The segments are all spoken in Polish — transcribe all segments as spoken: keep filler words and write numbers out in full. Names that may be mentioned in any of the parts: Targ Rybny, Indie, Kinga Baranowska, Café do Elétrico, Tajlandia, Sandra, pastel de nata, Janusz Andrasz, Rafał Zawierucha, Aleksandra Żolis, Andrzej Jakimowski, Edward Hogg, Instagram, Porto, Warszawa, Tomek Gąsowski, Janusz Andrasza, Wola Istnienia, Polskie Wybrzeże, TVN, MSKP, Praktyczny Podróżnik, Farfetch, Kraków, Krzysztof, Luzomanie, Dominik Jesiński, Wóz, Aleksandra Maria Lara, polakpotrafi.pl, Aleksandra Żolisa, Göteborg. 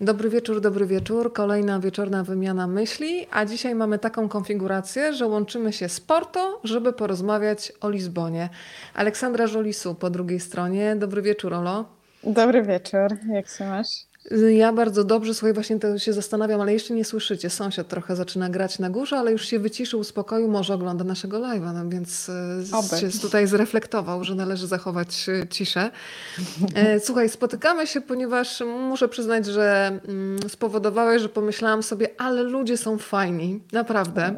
Dobry wieczór, dobry wieczór. Kolejna wieczorna wymiana myśli, a dzisiaj mamy taką konfigurację, że łączymy się z Porto, żeby porozmawiać o Lizbonie. Aleksandra Żolisu po drugiej stronie. Dobry wieczór, Olo. Dobry wieczór, jak się masz? Ja bardzo dobrze, słuchaj, właśnie to się zastanawiam, ale jeszcze nie słyszycie. Sąsiad trochę zaczyna grać na górze, ale już się wyciszył, uspokoił, może ogląda naszego live'a, no więc Oby. się tutaj zreflektował, że należy zachować ciszę. Słuchaj, spotykamy się, ponieważ muszę przyznać, że spowodowałeś, że pomyślałam sobie, ale ludzie są fajni, naprawdę.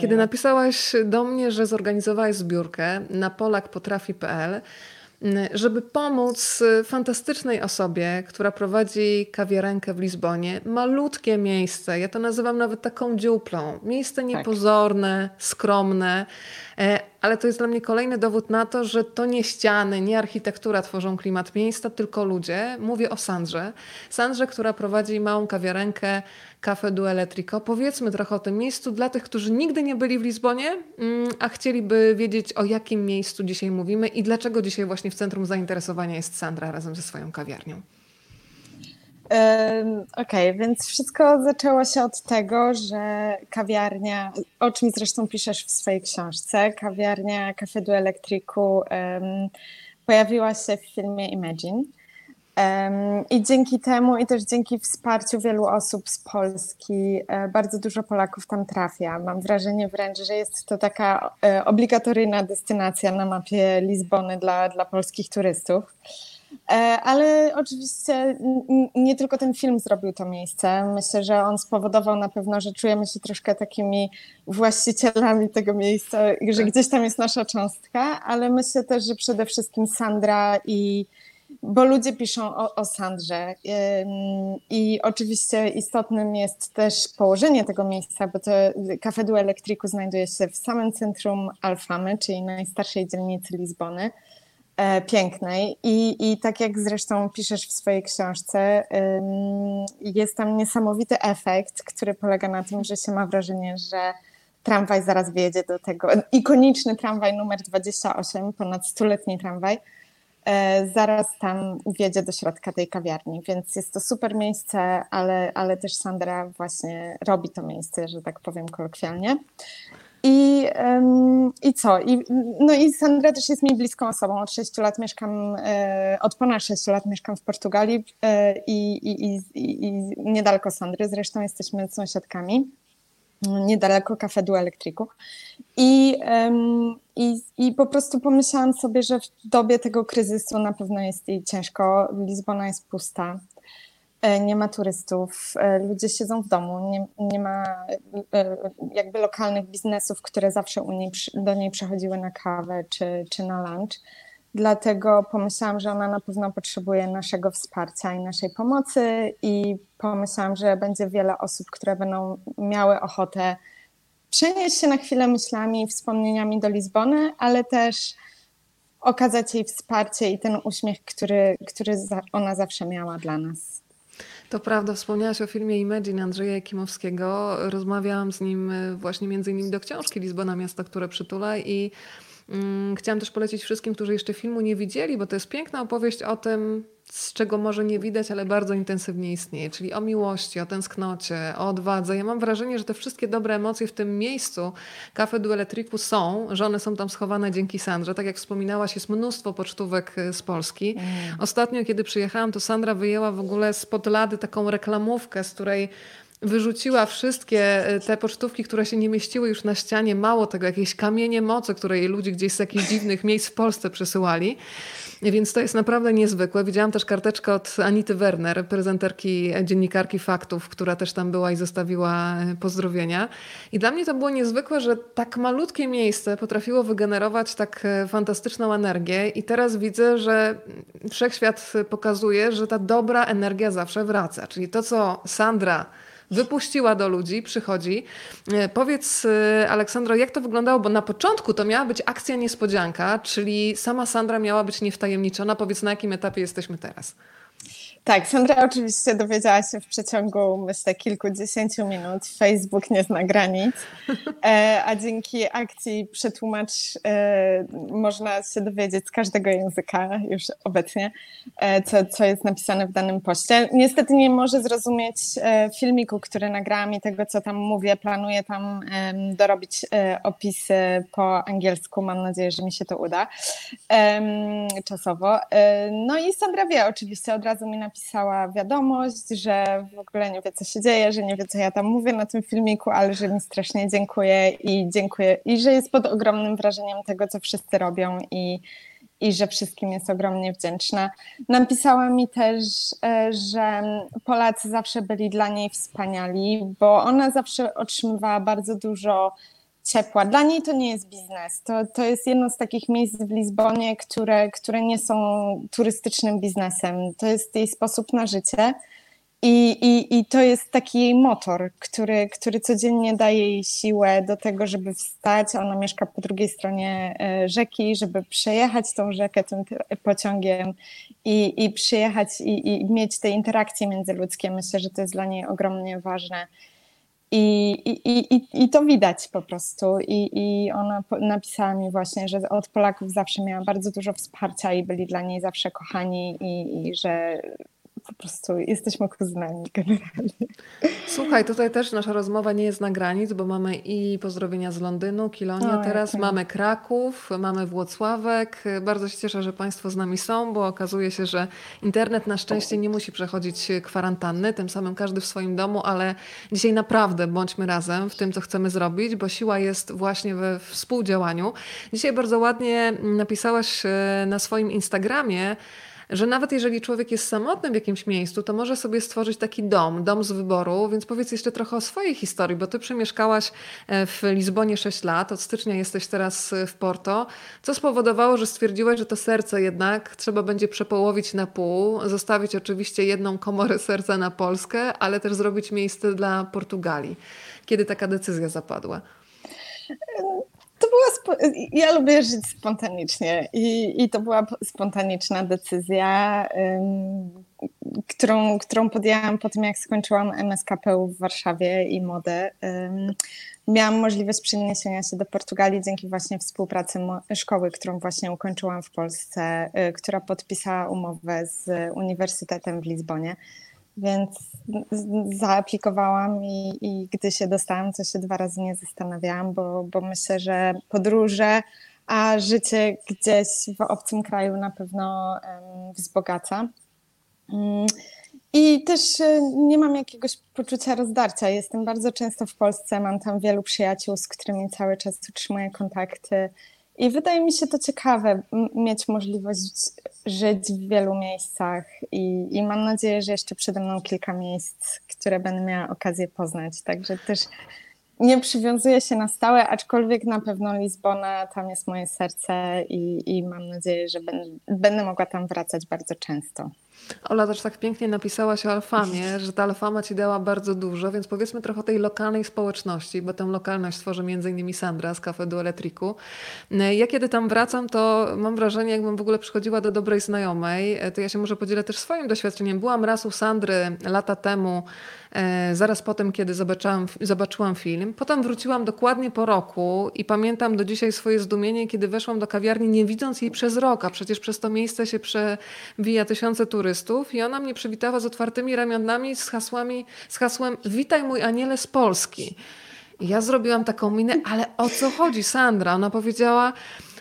Kiedy napisałaś do mnie, że zorganizowałaś zbiórkę na polak potrafi kropka p l, żeby pomóc fantastycznej osobie, która prowadzi kawiarenkę w Lizbonie. Malutkie miejsce, ja to nazywam nawet taką dziuplą. Miejsce niepozorne, tak. skromne, ale to jest dla mnie kolejny dowód na to, że to nie ściany, nie architektura tworzą klimat miejsca, tylko ludzie. Mówię o Sandrze. Sandrze, która prowadzi małą kawiarenkę Café do Elétrico. Powiedzmy trochę o tym miejscu dla tych, którzy nigdy nie byli w Lizbonie, a chcieliby wiedzieć, o jakim miejscu dzisiaj mówimy i dlaczego dzisiaj właśnie w centrum zainteresowania jest Sandra razem ze swoją kawiarnią. Okej, okay, więc wszystko zaczęło się od tego, że kawiarnia, o czym zresztą piszesz w swojej książce, kawiarnia Café do Elétrico um, pojawiła się w filmie Imagine. Um, I dzięki temu i też dzięki wsparciu wielu osób z Polski e, bardzo dużo Polaków tam trafia. Mam wrażenie wręcz, że jest to taka e, obligatoryjna destynacja na mapie Lizbony dla, dla polskich turystów. Ale oczywiście nie tylko ten film zrobił to miejsce. Myślę, że on spowodował na pewno, że czujemy się troszkę takimi właścicielami tego miejsca i że gdzieś tam jest nasza cząstka, ale myślę też, że przede wszystkim Sandra i... Bo ludzie piszą o, o Sandrze i oczywiście istotnym jest też położenie tego miejsca, bo to Café do Elétrico znajduje się w samym centrum Alfamy, czyli najstarszej dzielnicy Lizbony. Pięknej I, i tak jak zresztą piszesz w swojej książce, jest tam niesamowity efekt, który polega na tym, że się ma wrażenie, że tramwaj zaraz wjedzie do tego, ikoniczny tramwaj numer dwadzieścia osiem, ponad stuletni tramwaj, zaraz tam wjedzie do środka tej kawiarni, więc jest to super miejsce, ale, ale też Sandra właśnie robi to miejsce, że tak powiem kolokwialnie. I, um, i co? I, no i Sandra też jest mi bliską osobą. Od sześciu lat mieszkam, e, od ponad sześciu lat mieszkam w Portugalii e, i, i, i, i niedaleko Sandry, zresztą jesteśmy sąsiadkami, niedaleko Café do Elétrico. I, um, i, I po prostu pomyślałam sobie, że w dobie tego kryzysu na pewno jest jej ciężko. Lizbona jest pusta. Nie ma turystów, ludzie siedzą w domu, nie, nie ma jakby lokalnych biznesów, które zawsze u niej, do niej przychodziły na kawę czy, czy na lunch. Dlatego pomyślałam, że ona na pewno potrzebuje naszego wsparcia i naszej pomocy i pomyślałam, że będzie wiele osób, które będą miały ochotę przenieść się na chwilę myślami i wspomnieniami do Lizbony, ale też okazać jej wsparcie i ten uśmiech, który, który ona zawsze miała dla nas. To prawda, wspomniałaś o filmie Imagine Andrzeja Jakimowskiego. Rozmawiałam z nim właśnie między innymi do książki Lizbona, miasto, które przytula i mm, chciałam też polecić wszystkim, którzy jeszcze filmu nie widzieli, bo to jest piękna opowieść o tym, z czego może nie widać, ale bardzo intensywnie istnieje, czyli o miłości, o tęsknocie, o odwadze. Ja mam wrażenie, że te wszystkie dobre emocje w tym miejscu Café do Elétrico są, że one są tam schowane dzięki Sandrze. Tak jak wspominałaś, jest mnóstwo pocztówek z Polski. Mm. Ostatnio, kiedy przyjechałam, to Sandra wyjęła w ogóle spod lady taką reklamówkę, z której wyrzuciła wszystkie te pocztówki, które się nie mieściły już na ścianie. Mało tego, jakieś kamienie mocy, które jej ludzie gdzieś z jakichś dziwnych miejsc w Polsce przesyłali. Więc to jest naprawdę niezwykłe. Widziałam też karteczkę od Anity Werner, prezenterki, dziennikarki Faktów, która też tam była i zostawiła pozdrowienia. I dla mnie to było niezwykłe, że tak malutkie miejsce potrafiło wygenerować tak fantastyczną energię i teraz widzę, że wszechświat pokazuje, że ta dobra energia zawsze wraca. Czyli to, co Sandra wypuściła do ludzi, przychodzi. Powiedz, Aleksandro, jak to wyglądało? Bo na początku to miała być akcja niespodzianka, czyli sama Sandra miała być niewtajemniczona. Powiedz, na jakim etapie jesteśmy teraz? Tak, Sandra oczywiście dowiedziała się w przeciągu, myślę, kilkudziesięciu minut. Facebook nie zna granic, a dzięki akcji Przetłumacz można się dowiedzieć z każdego języka już obecnie, co, co jest napisane w danym poście. Niestety nie może zrozumieć filmiku, który nagrałam i tego, co tam mówię. Planuję tam dorobić opisy po angielsku. Mam nadzieję, że mi się to uda czasowo. No i Sandra wie oczywiście, od razu mi napisała, pisała wiadomość, że w ogóle nie wie, co się dzieje, że nie wie, co ja tam mówię na tym filmiku, ale że mi strasznie dziękuję i dziękuję i że jest pod ogromnym wrażeniem tego, co wszyscy robią i, i że wszystkim jest ogromnie wdzięczna. Napisała mi też, że Polacy zawsze byli dla niej wspaniali, bo ona zawsze otrzymywała bardzo dużo ciepła. Dla niej to nie jest biznes. To, to jest jedno z takich miejsc w Lizbonie, które, które nie są turystycznym biznesem. To jest jej sposób na życie i, i, i to jest taki jej motor, który, który codziennie daje jej siłę do tego, żeby wstać. Ona mieszka po drugiej stronie rzeki, żeby przejechać tą rzekę tym pociągiem i, i przyjechać i, i mieć te interakcje międzyludzkie. Myślę, że to jest dla niej ogromnie ważne. I, i, i, i to widać po prostu i, i ona napisała mi właśnie, że od Polaków zawsze miała bardzo dużo wsparcia i byli dla niej zawsze kochani i, i że po prostu jesteśmy kuzynami generalnie. Słuchaj, tutaj też nasza rozmowa nie jest na granic, bo mamy i pozdrowienia z Londynu, Kilonia o, teraz, okay. Mamy Kraków, mamy Włocławek. Bardzo się cieszę, że Państwo z nami są, bo okazuje się, że internet na szczęście nie musi przechodzić kwarantanny, tym samym każdy w swoim domu, ale dzisiaj naprawdę bądźmy razem w tym, co chcemy zrobić, bo siła jest właśnie we współdziałaniu. Dzisiaj bardzo ładnie napisałaś na swoim Instagramie, że nawet jeżeli człowiek jest samotny w jakimś miejscu, to może sobie stworzyć taki dom, dom z wyboru, więc powiedz jeszcze trochę o swojej historii, bo ty przemieszkałaś w Lizbonie sześć lat, od stycznia jesteś teraz w Porto, co spowodowało, że stwierdziłaś, że to serce jednak trzeba będzie przepołowić na pół, zostawić oczywiście jedną komorę serca na Polskę, ale też zrobić miejsce dla Portugalii. Kiedy taka decyzja zapadła? To była spo- ja lubię żyć spontanicznie i, i to była spontaniczna decyzja, ym, którą, którą podjęłam po tym, jak skończyłam M S K P w Warszawie i modę. Ym, miałam możliwość przeniesienia się do Portugalii dzięki właśnie współpracy mo- szkoły, którą właśnie ukończyłam w Polsce, y, która podpisała umowę z Uniwersytetem w Lizbonie. Więc zaaplikowałam i, i gdy się dostałam, to się dwa razy nie zastanawiałam, bo, bo myślę, że podróże, a życie gdzieś w obcym kraju na pewno um, wzbogaca. Um, I też nie mam jakiegoś poczucia rozdarcia. Jestem bardzo często w Polsce, mam tam wielu przyjaciół, z którymi cały czas utrzymuję kontakty. I wydaje mi się to ciekawe, mieć możliwość żyć w wielu miejscach i, i mam nadzieję, że jeszcze przede mną kilka miejsc, które będę miała okazję poznać. Także też nie przywiązuję się na stałe, aczkolwiek na pewno Lizbona, tam jest moje serce i, i mam nadzieję, że będę, będę mogła tam wracać bardzo często. Ola, też tak pięknie napisałaś o Alfamie, że ta Alfama Ci dała bardzo dużo, więc powiedzmy trochę o tej lokalnej społeczności, bo tę lokalność tworzy m.in. Sandra z Café do Elétrico. Ja kiedy tam wracam, to mam wrażenie, jakbym w ogóle przychodziła do dobrej znajomej, to ja się może podzielę też swoim doświadczeniem. Byłam raz u Sandry lata temu, zaraz po tym, kiedy zobaczyłam, zobaczyłam film. Potem wróciłam dokładnie po roku i pamiętam do dzisiaj swoje zdumienie, kiedy weszłam do kawiarni, nie widząc jej przez rok, a przecież przez to miejsce się przewija tysiące turystów. I ona mnie przywitała z otwartymi ramionami, z hasłami, z hasłem "Witaj mój aniele z Polski". I ja zrobiłam taką minę, ale o co chodzi, Sandra? Ona powiedziała,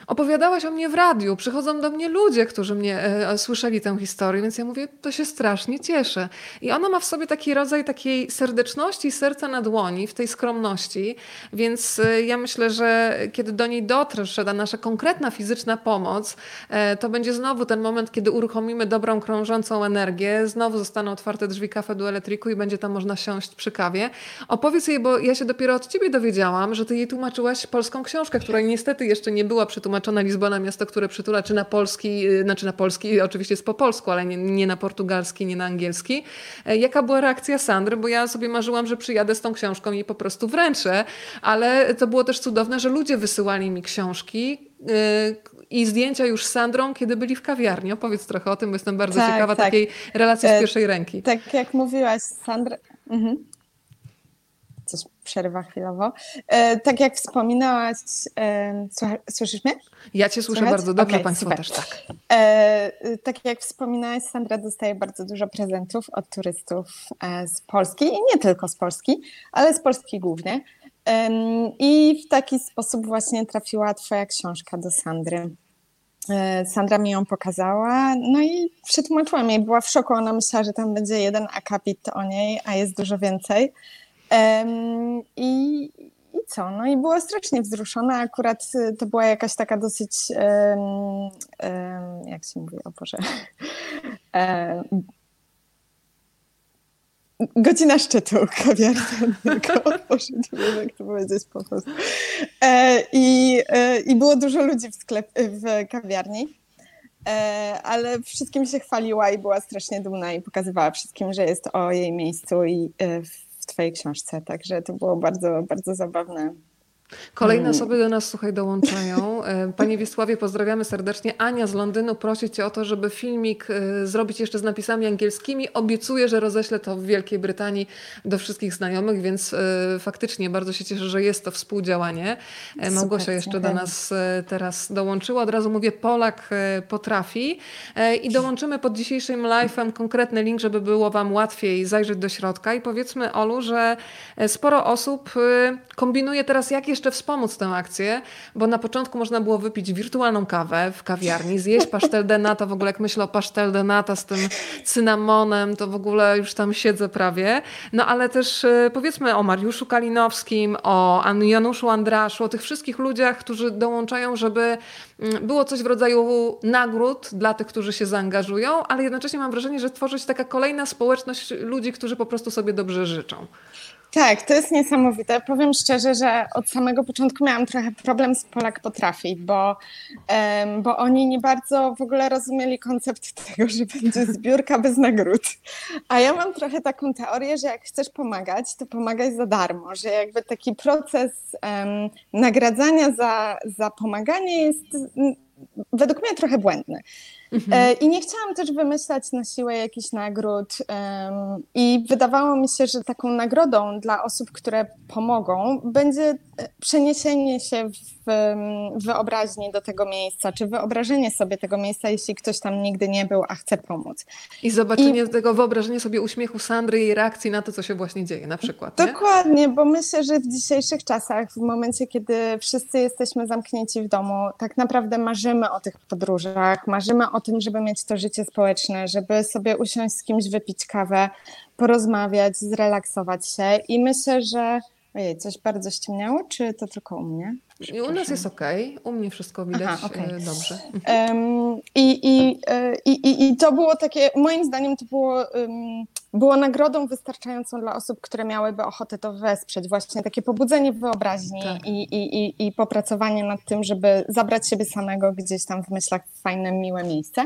opowiadałaś o mnie w radiu, przychodzą do mnie ludzie, którzy mnie e, słyszeli tę historię, więc ja mówię, to się strasznie cieszę. I ona ma w sobie taki rodzaj takiej serdeczności, serca na dłoni, w tej skromności, więc e, ja myślę, że kiedy do niej dotrze ta nasza konkretna fizyczna pomoc, e, to będzie znowu ten moment, kiedy uruchomimy dobrą, krążącą energię, znowu zostaną otwarte drzwi Café do Elétrico i będzie tam można siąść przy kawie. Opowiedz jej, bo ja się dopiero od ciebie dowiedziałam, że ty jej tłumaczyłaś polską książkę, która niestety jeszcze nie była przetłumaczona na Lizbona, miasto, które przytula, czy na polski, znaczy na polski, oczywiście jest po polsku, ale nie, nie na portugalski, nie na angielski. Jaka była reakcja Sandry? Bo ja sobie marzyłam, że przyjadę z tą książką i po prostu wręczę, ale to było też cudowne, że ludzie wysyłali mi książki, i zdjęcia już z Sandrą, kiedy byli w kawiarni. Opowiedz trochę o tym, bo jestem bardzo tak, ciekawa tak. takiej relacji z pierwszej ręki. Tak jak mówiłaś, Sandra... Mhm. Coś przerwa chwilowo. E, tak jak wspominałaś, e, słucha, słyszysz mnie? Ja cię słyszę Słychać? bardzo dobrze, okay, Państwo super. też tak. E, tak jak wspominałaś, Sandra dostaje bardzo dużo prezentów od turystów z Polski i nie tylko z Polski, ale z Polski głównie. E, I w taki sposób właśnie trafiła twoja książka do Sandry. E, Sandra mi ją pokazała, no i przetłumaczyłam jej, była w szoku, ona myślała, że tam będzie jeden akapit o niej, a jest dużo więcej. Um, i, i co? No i była strasznie wzruszona. Akurat to była jakaś taka dosyć, um, um, jak się mówi, o Boże, um, godzina szczytu kawiarnego, nie wiem jak to powiedzieć po prostu. E, i, e, I było dużo ludzi w, sklep, w kawiarni, e, ale wszystkim się chwaliła i była strasznie dumna i pokazywała wszystkim, że jest o jej miejscu i e, twojej książce, także to było bardzo, bardzo zabawne. Kolejne osoby do nas, słuchaj, dołączają. Panie Wiesławie, pozdrawiamy serdecznie. Ania z Londynu prosi cię o to, żeby filmik zrobić jeszcze z napisami angielskimi. Obiecuję, że roześlę to w Wielkiej Brytanii do wszystkich znajomych, więc faktycznie bardzo się cieszę, że jest to współdziałanie. Małgosia Super, jeszcze do nas teraz dołączyła. Od razu mówię, Polak potrafi. I dołączymy pod dzisiejszym live'em konkretny link, żeby było wam łatwiej zajrzeć do środka. I powiedzmy, Olu, że sporo osób kombinuje teraz, jakie jeszcze wspomóc tę akcję, bo na początku można było wypić wirtualną kawę w kawiarni, zjeść pastel de nata, w ogóle jak myślę o pastel de nata z tym cynamonem, to w ogóle już tam siedzę prawie, no ale też powiedzmy o Mariuszu Kalinowskim, o Januszu Andraszu, o tych wszystkich ludziach, którzy dołączają, żeby było coś w rodzaju nagród dla tych, którzy się zaangażują, ale jednocześnie mam wrażenie, że tworzy się taka kolejna społeczność ludzi, którzy po prostu sobie dobrze życzą. Tak, to jest niesamowite. Powiem szczerze, że od samego początku miałam trochę problem z Polak Potrafi, bo, um, bo oni nie bardzo w ogóle rozumieli koncept tego, że będzie zbiórka bez nagród. A ja mam trochę taką teorię, że jak chcesz pomagać, to pomagaj za darmo, że jakby taki proces um, nagradzania za, za pomaganie jest według mnie trochę błędny. Mhm. I nie chciałam też wymyślać na siłę jakichś nagród um, i wydawało mi się, że taką nagrodą dla osób, które pomogą, będzie przeniesienie się w wyobraźni do tego miejsca, czy wyobrażenie sobie tego miejsca, jeśli ktoś tam nigdy nie był, a chce pomóc. I zobaczenie I... tego wyobrażenia sobie uśmiechu Sandry i reakcji na to, co się właśnie dzieje na przykład. Nie? Dokładnie, bo myślę, że w dzisiejszych czasach, w momencie, kiedy wszyscy jesteśmy zamknięci w domu, tak naprawdę marzymy o tych podróżach, marzymy o o tym, żeby mieć to życie społeczne, żeby sobie usiąść z kimś, wypić kawę, porozmawiać, zrelaksować się i myślę, że... Ojej, coś bardzo ściemniało, czy to tylko u mnie? I u nas jest okej, okay. U mnie wszystko widać Aha, okay. dobrze. Um, i, i, i, I to było takie, moim zdaniem to było, um, było nagrodą wystarczającą dla osób, które miałyby ochotę to wesprzeć. Właśnie takie pobudzenie wyobraźni tak. i, i, i, i popracowanie nad tym, żeby zabrać siebie samego gdzieś tam w myślach w fajne, miłe miejsce.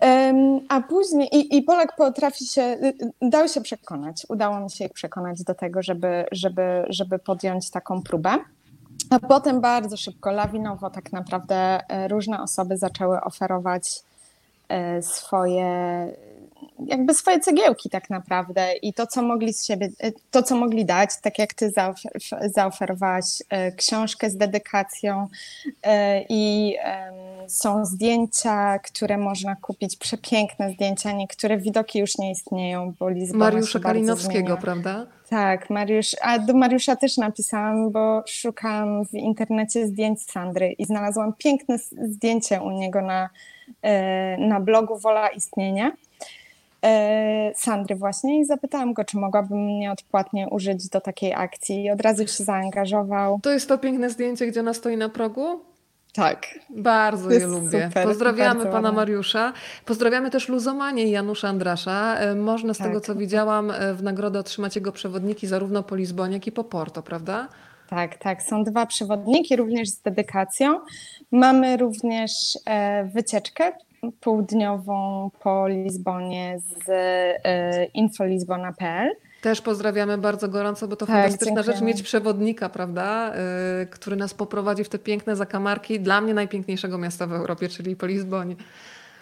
Um, a później i, i Polak potrafi się, dał się przekonać, udało mi się ich przekonać do tego, żeby, żeby, żeby podjąć taką próbę. A potem bardzo szybko, lawinowo tak naprawdę różne osoby zaczęły oferować swoje, jakby swoje cegiełki tak naprawdę i to, co mogli z siebie, to, co mogli dać, tak jak ty zaoferowałaś książkę z dedykacją i są zdjęcia, które można kupić, przepiękne zdjęcia, niektóre widoki już nie istnieją, bo Lizbona Mariusza Kalinowskiego, prawda? Tak, Mariusz, a do Mariusza też napisałam, bo szukałam w internecie zdjęć Sandry i znalazłam piękne zdjęcie u niego na, na blogu Wola Istnienia, Sandry właśnie i zapytałam go, czy mogłabym mnie odpłatnie użyć do takiej akcji i od razu się zaangażował. To jest to piękne zdjęcie, gdzie ona stoi na progu? Tak. Bardzo je lubię. Super, Pozdrawiamy bardzo pana ładne. Mariusza. Pozdrawiamy też Luzomanie i Janusza Andrasza. Można z tak. tego, co widziałam, w nagrodę otrzymać jego przewodniki zarówno po Lizbonie, jak i po Porto, prawda? Tak, tak. Są dwa przewodniki, również z dedykacją. Mamy również e, wycieczkę półdniową po Lizbonie z e, info lizbona kropka p l. Też pozdrawiamy bardzo gorąco, bo to tak, fantastyczna dziękujemy. rzecz mieć przewodnika, prawda, yy, który nas poprowadzi w te piękne zakamarki dla mnie najpiękniejszego miasta w Europie, czyli po Lizbonie.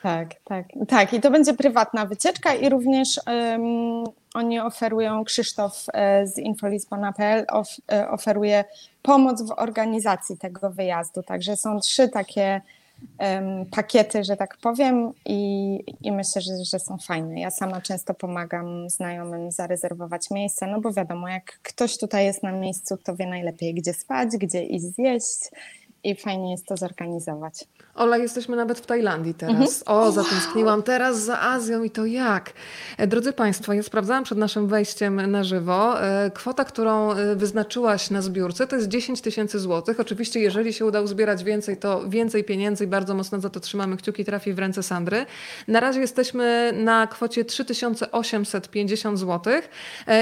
Tak, tak, tak. I to będzie prywatna wycieczka i również um, oni oferują, Krzysztof z infolizpona kropka p l of, oferuje pomoc w organizacji tego wyjazdu. Także są trzy takie um, pakiety, że tak powiem, i, i myślę, że, że są fajne. Ja sama często pomagam znajomym zarezerwować miejsce, no bo wiadomo, jak ktoś tutaj jest na miejscu, to wie najlepiej, gdzie spać, gdzie iść zjeść. I fajnie jest to zorganizować. Ola, jesteśmy nawet w Tajlandii teraz. Mhm. O, zatęskniłam wow. teraz za Azją i to jak? Drodzy Państwo, ja sprawdzałam przed naszym wejściem na żywo. Kwota, którą wyznaczyłaś na zbiórce, to jest dziesięć tysięcy złotych. Oczywiście, jeżeli się uda uzbierać więcej, to więcej pieniędzy i bardzo mocno za to trzymamy kciuki, trafi w ręce Sandry. Na razie jesteśmy na kwocie trzy tysiące osiemset pięćdziesiąt złotych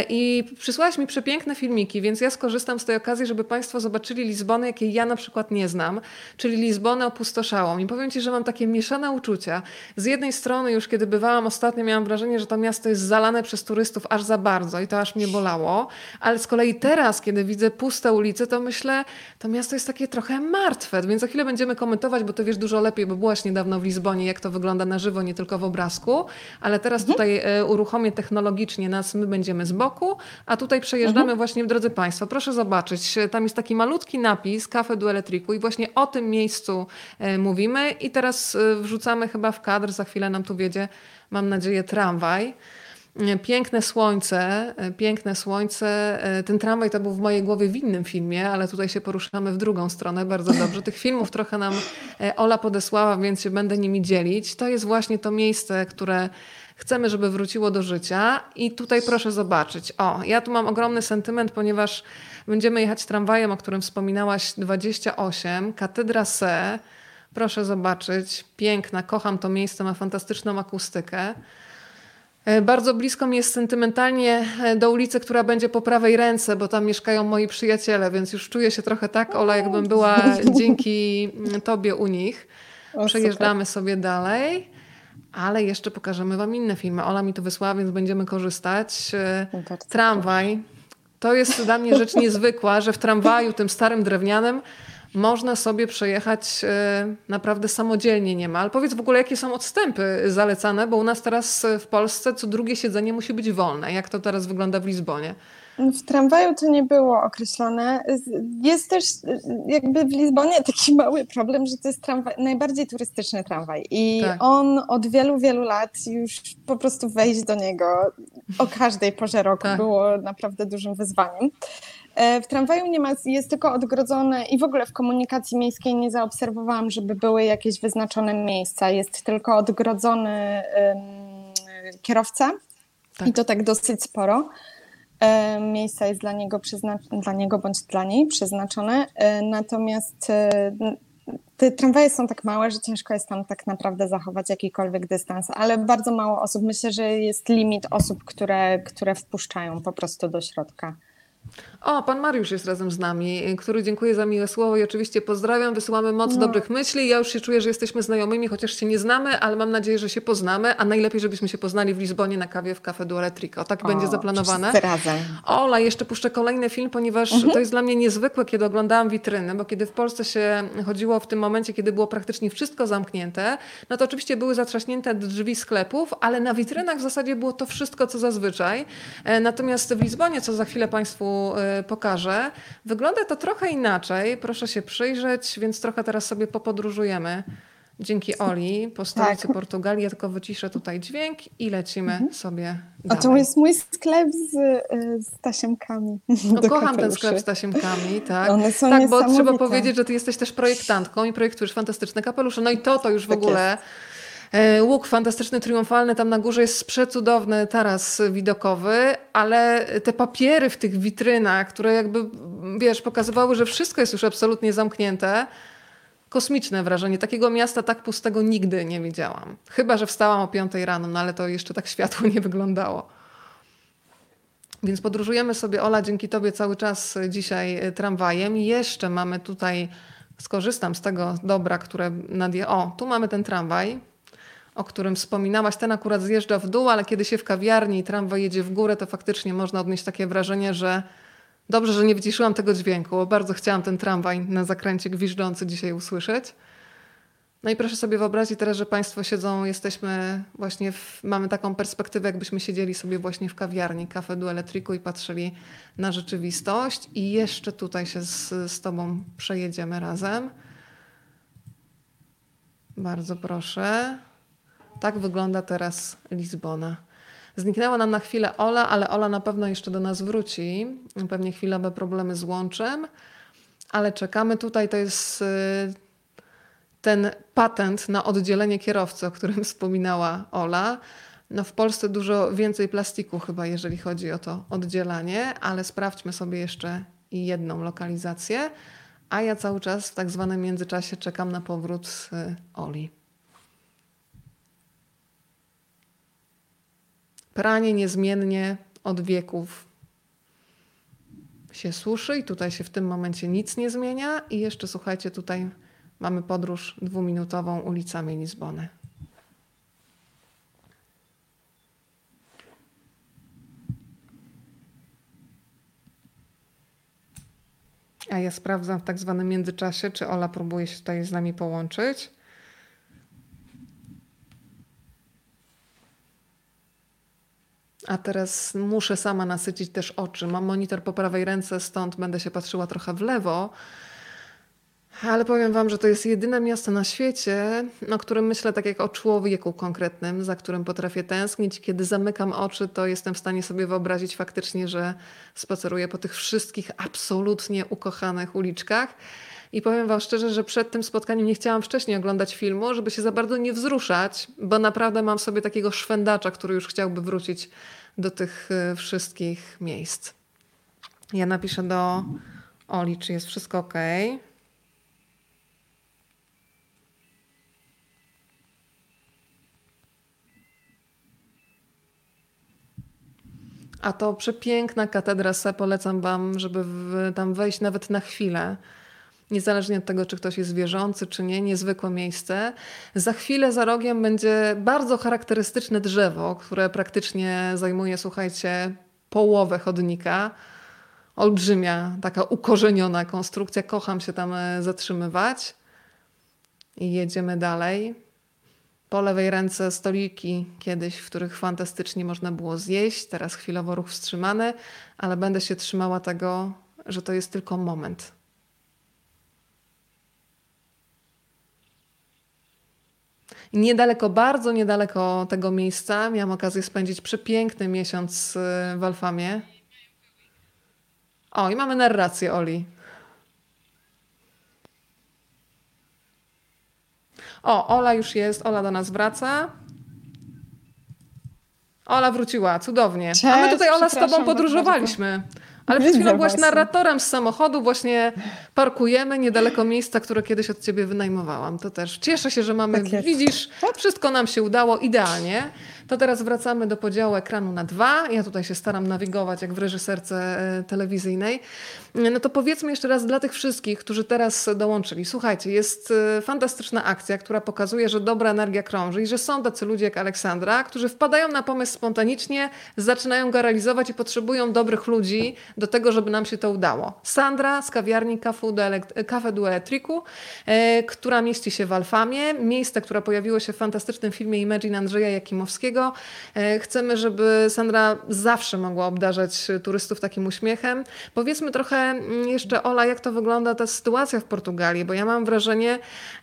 i przysłałaś mi przepiękne filmiki, więc ja skorzystam z tej okazji, żeby Państwo zobaczyli Lizbonę, jakiej ja na przykład nie znam, czyli Lizbonę opustoszałą. I powiem Ci, że mam takie mieszane uczucia. Z jednej strony już kiedy bywałam ostatnio, miałam wrażenie, że to miasto jest zalane przez turystów aż za bardzo i to aż mnie bolało, ale z kolei teraz, kiedy widzę puste ulice, to myślę, to miasto jest takie trochę martwe, więc za chwilę będziemy komentować, bo to wiesz dużo lepiej, bo byłaś niedawno w Lizbonie, jak to wygląda na żywo, nie tylko w obrazku, ale teraz mhm. tutaj uruchomię technologicznie nas, my będziemy z boku, a tutaj przejeżdżamy mhm. właśnie, drodzy Państwo, proszę zobaczyć, tam jest taki malutki napis, Café do Elétrico. I właśnie o tym miejscu mówimy i teraz wrzucamy chyba w kadr, za chwilę nam tu wiedzie, mam nadzieję, tramwaj. Piękne słońce, piękne słońce. Ten tramwaj to był w mojej głowie w innym filmie, ale tutaj się poruszamy w drugą stronę bardzo dobrze. Tych filmów trochę nam Ola podesłała, więc się będę nimi dzielić. To jest właśnie to miejsce, które chcemy, żeby wróciło do życia i tutaj proszę zobaczyć. O, ja tu mam ogromny sentyment, ponieważ będziemy jechać tramwajem, o którym wspominałaś, dwadzieścia osiem, katedra Se. Proszę zobaczyć, piękna, kocham to miejsce, ma fantastyczną akustykę. Bardzo blisko mi jest sentymentalnie do ulicy, która będzie po prawej ręce, bo tam mieszkają moi przyjaciele, więc już czuję się trochę tak, Ola, jakbym była dzięki Tobie u nich. Przejeżdżamy sobie dalej. Ale jeszcze pokażemy Wam inne filmy. Ola mi to wysłała, więc będziemy korzystać. Tramwaj. To jest dla mnie rzecz niezwykła, że w tramwaju, tym starym drewnianym, można sobie przejechać naprawdę samodzielnie niemal. Powiedz w ogóle, jakie są odstępy zalecane, bo u nas teraz w Polsce co drugie siedzenie musi być wolne. Jak to teraz wygląda w Lizbonie? W tramwaju to nie było określone. Jest też jakby w Lizbonie taki mały problem, że to jest tramwaj, najbardziej turystyczny tramwaj i tak. on od wielu, wielu lat już po prostu wejść do niego o każdej porze roku tak. było naprawdę dużym wyzwaniem. W tramwaju nie ma, jest tylko odgrodzone i w ogóle w komunikacji miejskiej nie zaobserwowałam, żeby były jakieś wyznaczone miejsca. Jest tylko odgrodzony um, kierowca tak. i to tak dosyć sporo. Miejsca jest dla niego, przyzna- dla niego bądź dla niej przeznaczone, natomiast te tramwaje są tak małe, że ciężko jest tam tak naprawdę zachować jakikolwiek dystans, ale bardzo mało osób, myślę, że jest limit osób, które, które wpuszczają po prostu do środka. O, pan Mariusz jest razem z nami, który dziękuję za miłe słowo i oczywiście pozdrawiam, wysyłamy moc no. dobrych myśli. Ja już się czuję, że jesteśmy znajomymi, chociaż się nie znamy, ale mam nadzieję, że się poznamy, a najlepiej, żebyśmy się poznali w Lizbonie na kawie w Café do Elétrico. Tak o, będzie zaplanowane. Razem. Ola, jeszcze puszczę kolejny film, ponieważ mhm. to jest dla mnie niezwykłe, kiedy oglądałam witryny, bo kiedy w Polsce się chodziło w tym momencie, kiedy było praktycznie wszystko zamknięte, no to oczywiście były zatrzaśnięte drzwi sklepów, ale na witrynach w zasadzie było to wszystko, co zazwyczaj. Natomiast w Lizbonie, co za chwilę Państwu pokażę. Wygląda to trochę inaczej. Proszę się przyjrzeć, więc trochę teraz sobie popodróżujemy. Dzięki Oli po stolicy tak. Portugalii. Ja tylko wyciszę tutaj dźwięk i lecimy mhm. sobie dalej. O, to jest mój sklep z, z tasiemkami. No, kocham kapeluszy. Ten sklep z tasiemkami. Tak, One są tak bo trzeba powiedzieć, że ty jesteś też projektantką i projektujesz fantastyczne kapelusze. No i to, to już w tak ogóle... Jest. Łuk fantastyczny, triumfalny, tam na górze jest przecudowny taras widokowy, ale te papiery w tych witrynach, które jakby, wiesz, pokazywały, że wszystko jest już absolutnie zamknięte, kosmiczne wrażenie. Takiego miasta tak pustego nigdy nie widziałam. Chyba że wstałam o piątej rano, no ale to jeszcze tak światło nie wyglądało. Więc podróżujemy sobie, Ola, dzięki Tobie cały czas dzisiaj tramwajem. I jeszcze mamy tutaj, skorzystam z tego dobra, które nadje... O, tu mamy ten tramwaj. o którym wspominałaś, ten akurat zjeżdża w dół, ale kiedy się w kawiarni i tramwaj jedzie w górę, to faktycznie można odnieść takie wrażenie, że dobrze, że nie wyciszyłam tego dźwięku, bo bardzo chciałam ten tramwaj na zakręcie gwiżdżący dzisiaj usłyszeć. No i proszę sobie wyobrazić teraz, że Państwo siedzą, jesteśmy właśnie, w, mamy taką perspektywę, jakbyśmy siedzieli sobie właśnie w kawiarni Café do Elétrico i patrzyli na rzeczywistość. I jeszcze tutaj się z, z Tobą przejedziemy razem. Bardzo proszę. Tak wygląda teraz Lizbona. Zniknęła nam na chwilę Ola, ale Ola na pewno jeszcze do nas wróci. Pewnie chwilowe problemy z łączem, ale czekamy. Tutaj to jest ten patent na oddzielenie kierowcy, o którym wspominała Ola. No w Polsce dużo więcej plastiku chyba, jeżeli chodzi o to oddzielanie, ale sprawdźmy sobie jeszcze jedną lokalizację. A ja cały czas w tak zwanym międzyczasie czekam na powrót Oli. Pranie niezmiennie od wieków się suszy i tutaj się w tym momencie nic nie zmienia. I jeszcze słuchajcie, tutaj mamy podróż dwuminutową ulicami Lizbony. A ja sprawdzam w tak zwanym międzyczasie, czy Ola próbuje się tutaj z nami połączyć. A teraz muszę sama nasycić też oczy. Mam monitor po prawej ręce, stąd będę się patrzyła trochę w lewo. Ale powiem Wam, że to jest jedyne miasto na świecie, o którym myślę tak jak o człowieku konkretnym, za którym potrafię tęsknić. Kiedy zamykam oczy, to jestem w stanie sobie wyobrazić faktycznie, że spaceruję po tych wszystkich absolutnie ukochanych uliczkach. I powiem Wam szczerze, że przed tym spotkaniem nie chciałam wcześniej oglądać filmu, żeby się za bardzo nie wzruszać, bo naprawdę mam w sobie takiego szwendacza, który już chciałby wrócić do tych wszystkich miejsc. Ja napiszę do Oli, czy jest wszystko ok. A to przepiękna katedra Se, polecam Wam, żeby w, tam wejść nawet na chwilę. Niezależnie od tego, czy ktoś jest wierzący, czy nie, niezwykłe miejsce. Za chwilę za rogiem będzie bardzo charakterystyczne drzewo, które praktycznie zajmuje, słuchajcie, połowę chodnika. Olbrzymia, taka ukorzeniona konstrukcja. Kocham się tam zatrzymywać. I jedziemy dalej. Po lewej ręce stoliki kiedyś, w których fantastycznie można było zjeść. Teraz chwilowo ruch wstrzymany, ale będę się trzymała tego, że to jest tylko moment. Niedaleko, bardzo niedaleko tego miejsca miałam okazję spędzić przepiękny miesiąc w Alfamie. O, i mamy narrację Oli. O, Ola już jest, Ola do nas wraca. Ola wróciła, cudownie. Cześć, a my tutaj, Ola, z Tobą podróżowaliśmy. Ale przed chwilą byłaś narratorem z samochodu, właśnie parkujemy niedaleko miejsca, które kiedyś od Ciebie wynajmowałam. To też cieszę się, że mamy, tak widzisz, wszystko nam się udało idealnie. To teraz wracamy do podziału ekranu na dwa. Ja tutaj się staram nawigować jak w reżyserce telewizyjnej. No to powiedzmy jeszcze raz dla tych wszystkich, którzy teraz dołączyli. Słuchajcie, jest fantastyczna akcja, która pokazuje, że dobra energia krąży i że są tacy ludzie jak Aleksandra, którzy wpadają na pomysł spontanicznie, zaczynają go realizować i potrzebują dobrych ludzi do tego, żeby nam się to udało. Sandra z kawiarni Café do Elétrico, e, która mieści się w Alfamie. Miejsce, które pojawiło się w fantastycznym filmie Imagine Andrzeja Jakimowskiego. E, chcemy, żeby Sandra zawsze mogła obdarzać turystów takim uśmiechem. Powiedzmy trochę jeszcze, Ola, jak to wygląda ta sytuacja w Portugalii, bo ja mam wrażenie,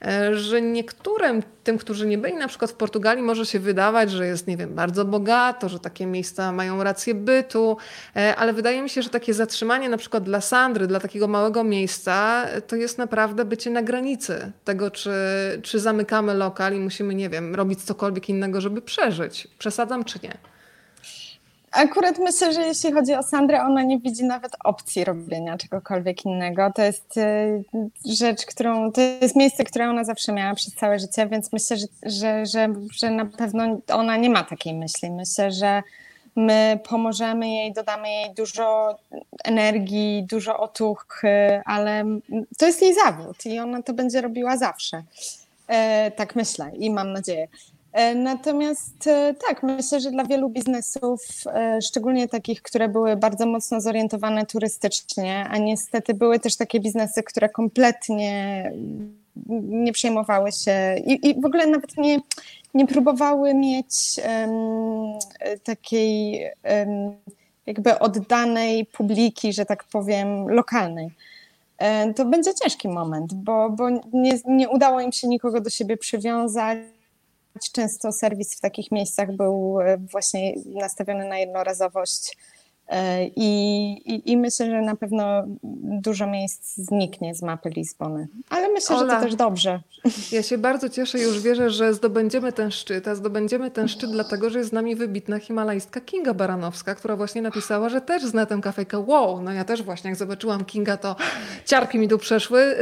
e, że niektórym tym, którzy nie byli na przykład w Portugalii, może się wydawać, że jest, nie wiem, bardzo bogato, że takie miejsca mają rację bytu, e, ale wydaje mi się, że takie zatrzymanie na przykład dla Sandry, dla takiego małego miejsca, to jest naprawdę bycie na granicy tego, czy, czy zamykamy lokal i musimy, nie wiem, robić cokolwiek innego, żeby przeżyć. Przesadzam czy nie? Akurat myślę, że jeśli chodzi o Sandrę, ona nie widzi nawet opcji robienia czegokolwiek innego. To jest rzecz, którą, to jest miejsce, które ona zawsze miała przez całe życie, więc myślę, że, że, że, że na pewno ona nie ma takiej myśli. Myślę, że my pomożemy jej, dodamy jej dużo energii, dużo otuchy, ale to jest jej zawód i ona to będzie robiła zawsze. E, tak myślę i mam nadzieję. Natomiast tak, myślę, że dla wielu biznesów, szczególnie takich, które były bardzo mocno zorientowane turystycznie, a niestety były też takie biznesy, które kompletnie nie przejmowały się i, i w ogóle nawet nie, nie próbowały mieć um, takiej um, jakby oddanej publiki, że tak powiem, lokalnej. To będzie ciężki moment, bo, bo nie, nie udało im się nikogo do siebie przywiązać. Często serwis w takich miejscach był właśnie nastawiony na jednorazowość i, i, i myślę, że na pewno dużo miejsc zniknie z mapy Lizbony. Ale myślę, Ola, że to też dobrze. Ja się bardzo cieszę i już wierzę, że zdobędziemy ten szczyt, a zdobędziemy ten szczyt dlatego, że jest z nami wybitna himalajska Kinga Baranowska, która właśnie napisała, że też zna tę kafejkę. Wow, no ja też właśnie jak zobaczyłam Kinga, to ciarki mi tu przeszły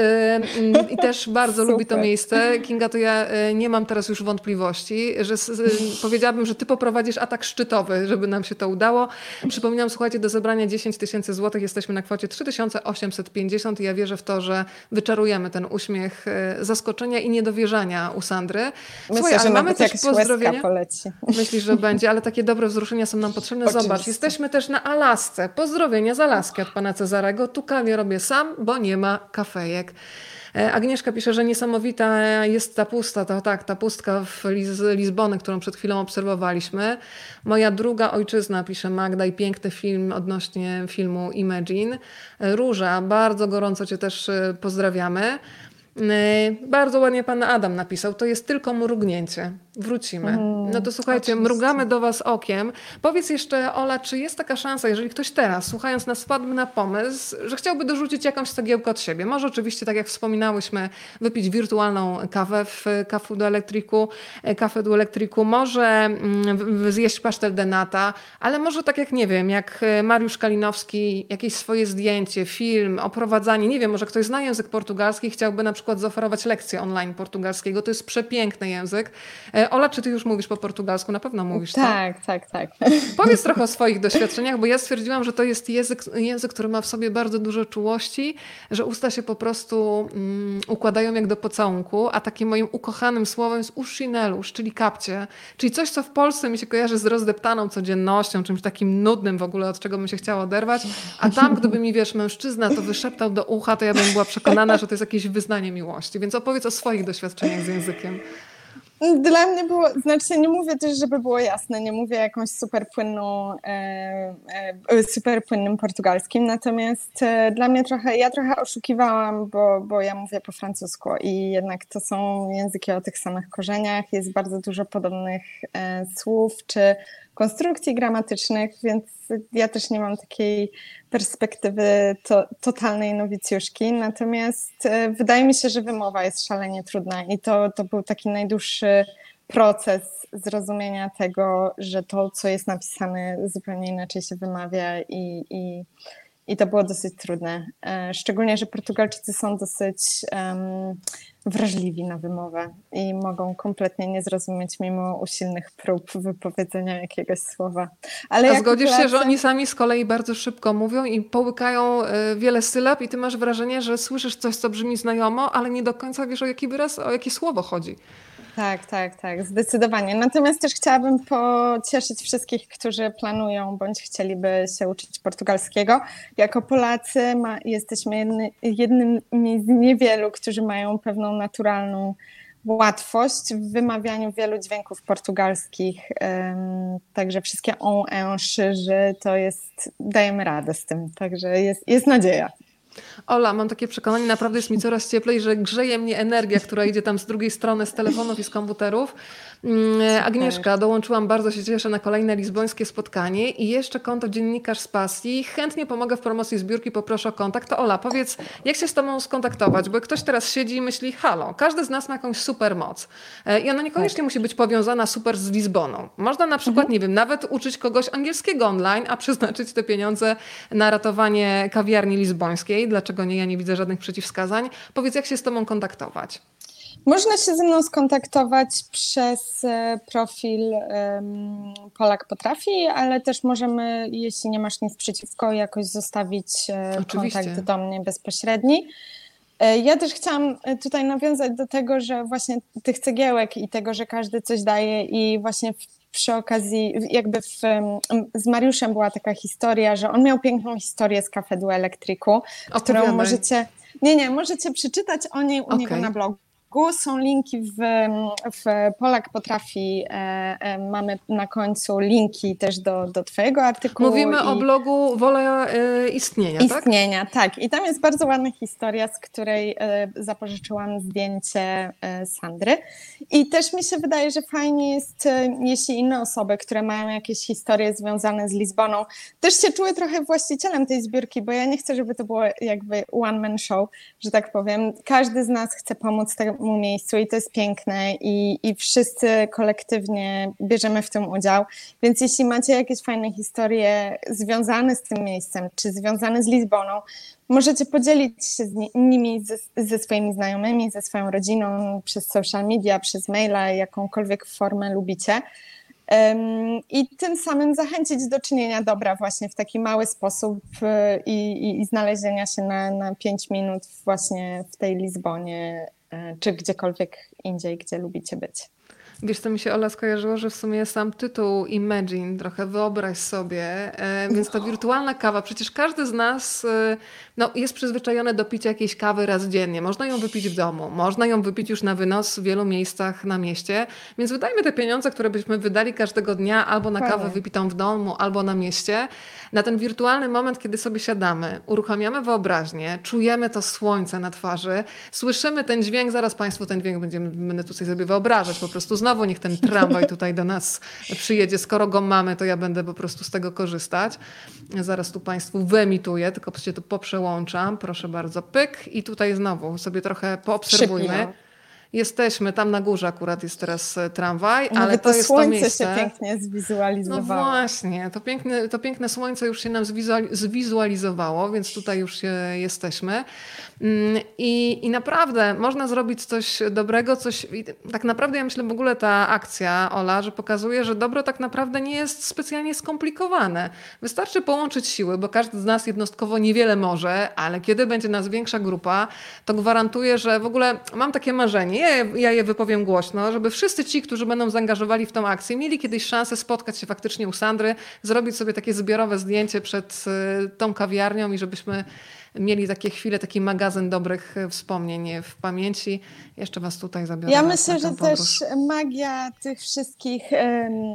i też bardzo lubi to miejsce. Kinga, to ja nie mam teraz już wątpliwości, że powiedziałabym, że ty poprowadzisz atak szczytowy, żeby nam się to udało. Przypominam, słuchajcie, do zebrania dziesięć tysięcy złotych jesteśmy na kwocie trzy tysiące osiemset pięćdziesiąt i ja wierzę w to, że wyczarujemy ten uśmiech zaskoczenia i niedowierzania u Sandry. Słuchaj, myślę, ale mamy też pozdrowienia. Myślisz, że będzie, ale takie dobre wzruszenia są nam potrzebne. Oczywiście. Zobacz, jesteśmy też na Alasce. Pozdrowienia z Alaski od pana Cezarego. Tu kawie robię sam, bo nie ma kafejek. Agnieszka pisze, że niesamowita jest ta pusta, to tak, ta pustka w Liz- Lizbony, którą przed chwilą obserwowaliśmy. Moja druga ojczyzna, pisze Magda, i piękny film odnośnie filmu Imagine. Róża, bardzo gorąco cię też pozdrawiamy. Bardzo ładnie pan Adam napisał, to jest tylko mrugnięcie, wrócimy. No to słuchajcie, oczywiście. Mrugamy do was okiem. Powiedz jeszcze, Ola, czy jest taka szansa, jeżeli ktoś teraz, słuchając nas, wpadł na pomysł, że chciałby dorzucić jakąś cegiełkę od siebie? Może oczywiście, tak jak wspominałyśmy, wypić wirtualną kawę w Café do Elétrico, Café do Elétrico, może zjeść pastel de nata, ale może tak jak, nie wiem, jak Mariusz Kalinowski, jakieś swoje zdjęcie, film, oprowadzanie, nie wiem, może ktoś zna język portugalski, chciałby na przykład Na przykład zaoferować lekcje online portugalskiego. To jest przepiękny język. Ola, czy ty już mówisz po portugalsku? Na pewno mówisz, tak? Tak, tak, tak. Powiedz trochę o swoich doświadczeniach, bo ja stwierdziłam, że to jest język, język, który ma w sobie bardzo dużo czułości, że usta się po prostu um, układają jak do pocałunku, a takim moim ukochanym słowem jest uszinelusz, czyli kapcie, czyli coś, co w Polsce mi się kojarzy z rozdeptaną codziennością, czymś takim nudnym w ogóle, od czego bym się chciała oderwać, a tam, gdyby mi, wiesz, mężczyzna to wyszeptał do ucha, to ja bym była przekonana, że to jest jakieś wyznanie miłości. Więc opowiedz o swoich doświadczeniach z językiem. Dla mnie było, znaczy nie mówię też, żeby było jasne, nie mówię jakąś super płynną, e, e, super płynnym portugalskim, natomiast e, dla mnie trochę, ja trochę oszukiwałam, bo, bo ja mówię po francusku i jednak to są języki o tych samych korzeniach, jest bardzo dużo podobnych e, słów czy konstrukcji gramatycznych, więc ja też nie mam takiej perspektywy to, totalnej nowicjuszki, natomiast e, wydaje mi się, że wymowa jest szalenie trudna i to, to był taki najdłuższy proces zrozumienia tego, że to, co jest napisane, zupełnie inaczej się wymawia i, i, i to było dosyć trudne. E, szczególnie, że Portugalczycy są dosyć um, wrażliwi na wymowę i mogą kompletnie nie zrozumieć mimo usilnych prób wypowiedzenia jakiegoś słowa. Ale a zgodzisz się, że oni sami z kolei bardzo szybko mówią i połykają wiele sylab i ty masz wrażenie, że słyszysz coś, co brzmi znajomo, ale nie do końca wiesz, o jaki wyraz, o jakie słowo chodzi. Tak, tak, tak, zdecydowanie. Natomiast też chciałabym pocieszyć wszystkich, którzy planują bądź chcieliby się uczyć portugalskiego. Jako Polacy ma, jesteśmy jedny, jednymi z niewielu, którzy mają pewną naturalną łatwość w wymawianiu wielu dźwięków portugalskich. Um, także wszystkie on, en, szyży, to jest, dajemy radę z tym, także jest, jest nadzieja. Ola, mam takie przekonanie, naprawdę jest mi coraz cieplej, że grzeje mnie energia, która idzie tam z drugiej strony, z telefonów i z komputerów. Agnieszka, dołączyłam, bardzo się cieszę na kolejne lizbońskie spotkanie i jeszcze konto dziennikarz z pasji. Chętnie pomogę w promocji zbiórki, poproszę o kontakt. To Ola, powiedz, jak się z tobą skontaktować, bo ktoś teraz siedzi i myśli, halo, każdy z nas ma jakąś super moc i ona niekoniecznie musi być powiązana super z Lizboną. Można na przykład, nie wiem, nawet uczyć kogoś angielskiego online, a przeznaczyć te pieniądze na ratowanie kawiarni lizbońskiej. Dlaczego nie? Ja nie widzę żadnych przeciwwskazań. Powiedz, jak się z tobą kontaktować? Można się ze mną skontaktować przez profil um, Polak Potrafi, ale też możemy, jeśli nie masz nic przeciwko, jakoś zostawić Oczywiście. Kontakt do mnie bezpośredni. Ja też chciałam tutaj nawiązać do tego, że właśnie tych cegiełek i tego, że każdy coś daje i właśnie przy okazji, jakby w, z Mariuszem była taka historia, że on miał piękną historię z Café do Elétrico, którą możecie, nie, nie, możecie przeczytać o niej u okay. niego na blogu. Są linki w, w Polak Potrafi, e, e, mamy na końcu linki też do, do twojego artykułu. Mówimy i... o blogu Wola e, Istnienia, tak? Istnienia, tak. I tam jest bardzo ładna historia, z której e, zapożyczyłam zdjęcie e, Sandry. I też mi się wydaje, że fajnie jest, e, jeśli inne osoby, które mają jakieś historie związane z Lizboną, też się czuły trochę właścicielem tej zbiórki, bo ja nie chcę, żeby to było jakby one man show, że tak powiem. Każdy z nas chce pomóc temu miejscu i to jest piękne i, i wszyscy kolektywnie bierzemy w tym udział, więc jeśli macie jakieś fajne historie związane z tym miejscem, czy związane z Lizboną, możecie podzielić się z nimi, ze, ze swoimi znajomymi, ze swoją rodziną, przez social media, przez maila, jakąkolwiek formę lubicie. I tym samym zachęcić do czynienia dobra właśnie w taki mały sposób i, i, i znalezienia się na, na pięć minut właśnie w tej Lizbonie, czy gdziekolwiek indziej, gdzie lubicie być. Wiesz, to mi się, Ola, skojarzyło, że w sumie sam tytuł Imagine, trochę wyobraź sobie, więc ta wirtualna kawa, przecież każdy z nas no, jest przyzwyczajony do picia jakiejś kawy raz dziennie. Można ją wypić w domu, można ją wypić już na wynos w wielu miejscach na mieście, więc wydajmy te pieniądze, które byśmy wydali każdego dnia albo na kawę wypitą w domu, albo na mieście, na ten wirtualny moment, kiedy sobie siadamy, uruchamiamy wyobraźnię, czujemy to słońce na twarzy, słyszymy ten dźwięk, zaraz Państwu ten dźwięk będziemy, będę tutaj sobie wyobrażać, po prostu znowu niech ten tramwaj tutaj do nas przyjedzie. Skoro go mamy, to ja będę po prostu z tego korzystać. Zaraz tu Państwu wyemituję, tylko się tu poprzełączam. Proszę bardzo, pyk. I tutaj znowu sobie trochę poobserwujmy. Szybnie. Jesteśmy, tam na górze akurat jest teraz tramwaj, ale, ale to, to jest to miejsce. Słońce się pięknie zwizualizowało. No właśnie, to piękne, to piękne słońce już się nam zwizualizowało, więc tutaj już się jesteśmy. I, I naprawdę można zrobić coś dobrego, coś... Tak naprawdę ja myślę w ogóle ta akcja, Ola, że pokazuje, że dobro tak naprawdę nie jest specjalnie skomplikowane. Wystarczy połączyć siły, bo każdy z nas jednostkowo niewiele może, ale kiedy będzie nas większa grupa, to gwarantuję, że w ogóle mam takie marzenie, ja je wypowiem głośno, żeby wszyscy ci, którzy będą zaangażowali w tą akcję, mieli kiedyś szansę spotkać się faktycznie u Sandry, zrobić sobie takie zbiorowe zdjęcie przed tą kawiarnią i żebyśmy mieli takie chwile, taki magazyn dobrych wspomnień w pamięci. Jeszcze was tutaj zabiorę. Ja myślę, że podróż. Też magia tych wszystkich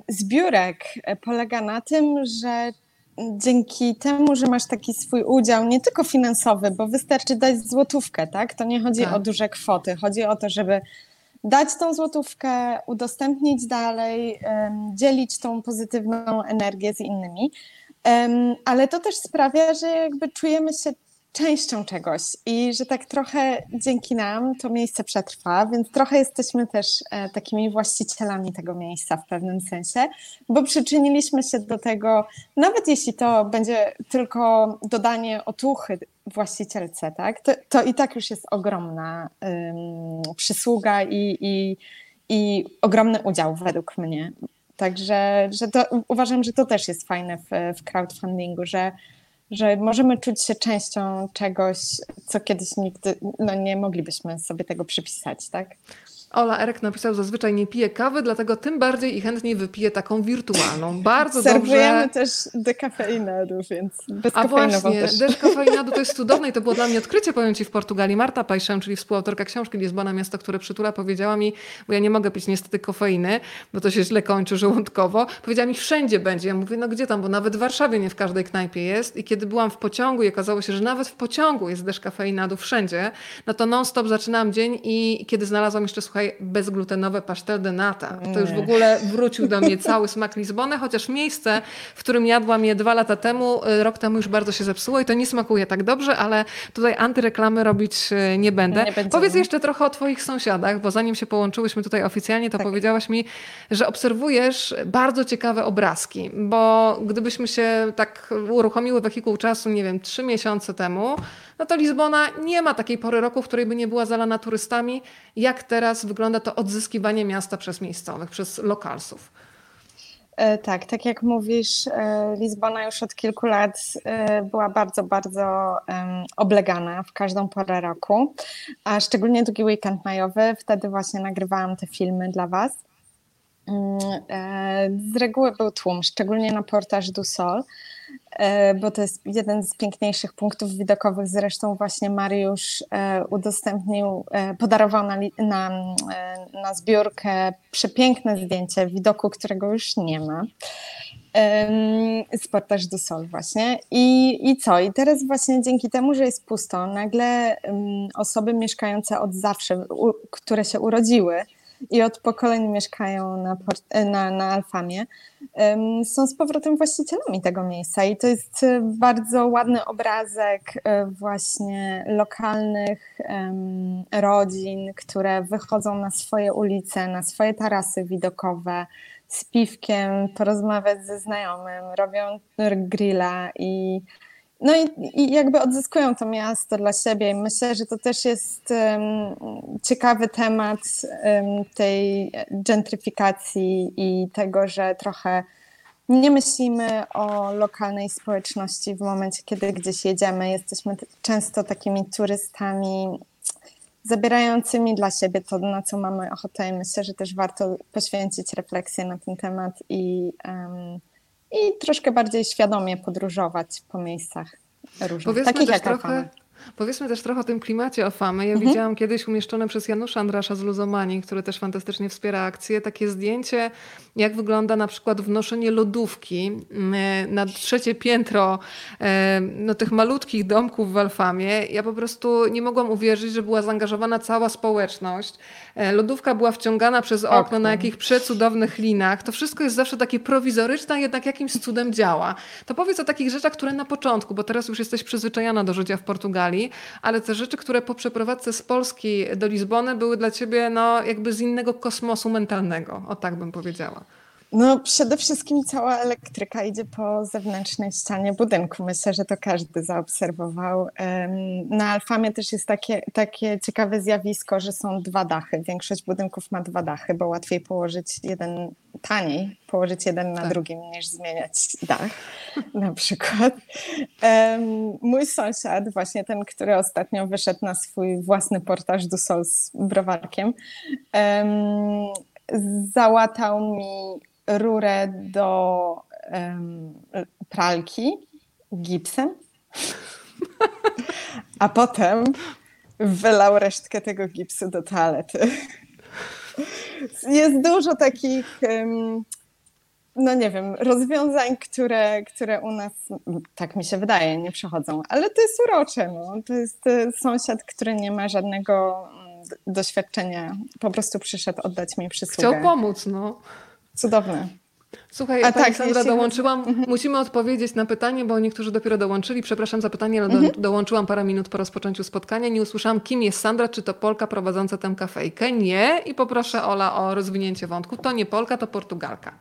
zbiórek polega na tym, że dzięki temu, że masz taki swój udział, nie tylko finansowy, bo wystarczy dać złotówkę, tak? To nie chodzi tak. o duże kwoty, chodzi o to, żeby dać tą złotówkę, udostępnić dalej, um, dzielić tą pozytywną energię z innymi, um, ale to też sprawia, że jakby czujemy się częścią czegoś i że tak trochę dzięki nam to miejsce przetrwa, więc trochę jesteśmy też e, takimi właścicielami tego miejsca w pewnym sensie, bo przyczyniliśmy się do tego, nawet jeśli to będzie tylko dodanie otuchy właścicielce, tak, to, to i tak już jest ogromna ym, przysługa i, i, i ogromny udział według mnie. Także że to, uważam, że to też jest fajne w, w crowdfundingu, że że możemy czuć się częścią czegoś, co kiedyś nigdy, no nie moglibyśmy sobie tego przypisać, tak? Ola, Erek napisał, zazwyczaj nie pije kawy, dlatego tym bardziej i chętniej wypije taką wirtualną. Bardzo dobrze. Serwujemy też dekafeinadu, więc bez A właśnie, też. dekafeinadu to jest cudowne i to było dla mnie odkrycie, powiem Ci, w Portugalii. Marta Pajszem, czyli współautorka książki Lizbona, miasto, które przytula, powiedziała mi, bo ja nie mogę pić niestety kofeiny, bo to się źle kończy żołądkowo. Powiedziała mi, wszędzie będzie. Ja mówię, no gdzie tam, bo nawet w Warszawie nie w każdej knajpie jest. I kiedy byłam w pociągu i okazało się, że nawet w pociągu jest dekafeinadu wszędzie, no to non-stop zaczynałam dzień i kiedy znalazłam jeszcze, słuchaj, bezglutenowe pastel de nata. To już w ogóle wrócił do mnie cały smak Lizbony, chociaż miejsce, w którym jadłam je dwa lata temu, rok temu już bardzo się zepsuło i to nie smakuje tak dobrze, ale tutaj antyreklamy robić nie będę. Nie Powiedz jeszcze trochę o twoich sąsiadach, bo zanim się połączyłyśmy tutaj oficjalnie, to tak. powiedziałaś mi, że obserwujesz bardzo ciekawe obrazki, bo gdybyśmy się tak uruchomiły wehikuł czasu, nie wiem, trzy miesiące temu, no to Lizbona nie ma takiej pory roku, w której by nie była zalana turystami, jak teraz wygląda to odzyskiwanie miasta przez miejscowych, przez lokalsów. Tak, tak jak mówisz, Lizbona już od kilku lat była bardzo, bardzo oblegana w każdą porę roku, a szczególnie długi weekend majowy, wtedy właśnie nagrywałam te filmy dla Was. Z reguły był tłum, szczególnie na Portas do Sol, bo to jest jeden z piękniejszych punktów widokowych, zresztą właśnie Mariusz udostępnił, podarował na, na, na zbiórkę przepiękne zdjęcie widoku, którego już nie ma, z Portas do Sol właśnie. I, i co? I teraz właśnie dzięki temu, że jest pusto, nagle osoby mieszkające od zawsze, które się urodziły i od pokoleń mieszkają na, na, na Alfamie, są z powrotem właścicielami tego miejsca i to jest bardzo ładny obrazek właśnie lokalnych rodzin, które wychodzą na swoje ulice, na swoje tarasy widokowe, z piwkiem, porozmawiać ze znajomym, robią grilla i No i, i jakby odzyskują to miasto dla siebie i myślę, że to też jest um, ciekawy temat um, tej gentryfikacji i tego, że trochę nie myślimy o lokalnej społeczności w momencie, kiedy gdzieś jedziemy. Jesteśmy t- często takimi turystami zabierającymi dla siebie to, na co mamy ochotę i myślę, że też warto poświęcić refleksję na ten temat i um, I troszkę bardziej świadomie podróżować po miejscach różnych, takich jak Alfama. Powiedzmy też trochę o tym klimacie Alfamy. Ja mhm. widziałam kiedyś umieszczone przez Janusza Andrasza z Luzomanii, który też fantastycznie wspiera akcję, takie zdjęcie, jak wygląda na przykład wnoszenie lodówki na trzecie piętro no, tych malutkich domków w Alfamie. Ja po prostu nie mogłam uwierzyć, że była zaangażowana cała społeczność. Lodówka była wciągana przez okno, okno na jakich przecudownych linach. To wszystko jest zawsze takie prowizoryczne, jednak jakimś cudem działa. To powiedz o takich rzeczach, które na początku, bo teraz już jesteś przyzwyczajona do życia w Portugalii, ale te rzeczy, które po przeprowadzce z Polski do Lizbony były dla ciebie no, jakby z innego kosmosu mentalnego, o tak bym powiedziała. No przede wszystkim cała elektryka idzie po zewnętrznej ścianie budynku. Myślę, że to każdy zaobserwował. Na Alfamie też jest takie, takie ciekawe zjawisko, że są dwa dachy. Większość budynków ma dwa dachy, bo łatwiej położyć jeden, taniej położyć jeden na tak. drugim niż zmieniać dach na przykład. Mój sąsiad, właśnie ten, który ostatnio wyszedł na swój własny Portas do Sol z browarkiem, załatał mi rurę do um, pralki gipsem, a potem wylał resztkę tego gipsu do toalety. Jest dużo takich, um, no nie wiem, rozwiązań, które, które u nas, tak mi się wydaje, nie przechodzą, ale to jest urocze. No. To jest sąsiad, który nie ma żadnego doświadczenia, po prostu przyszedł oddać mi przysługę. Chciał pomóc, no. Cudowne. Słuchaj, a pani tak, Sandra, jeśli... dołączyłam. Mhm. Musimy odpowiedzieć na pytanie, bo niektórzy dopiero dołączyli. Przepraszam za pytanie, ale do, mhm. dołączyłam parę minut po rozpoczęciu spotkania. Nie usłyszałam, kim jest Sandra, czy to Polka prowadząca tę kafejkę? Nie. I poproszę Ola o rozwinięcie wątku. To nie Polka, to Portugalka.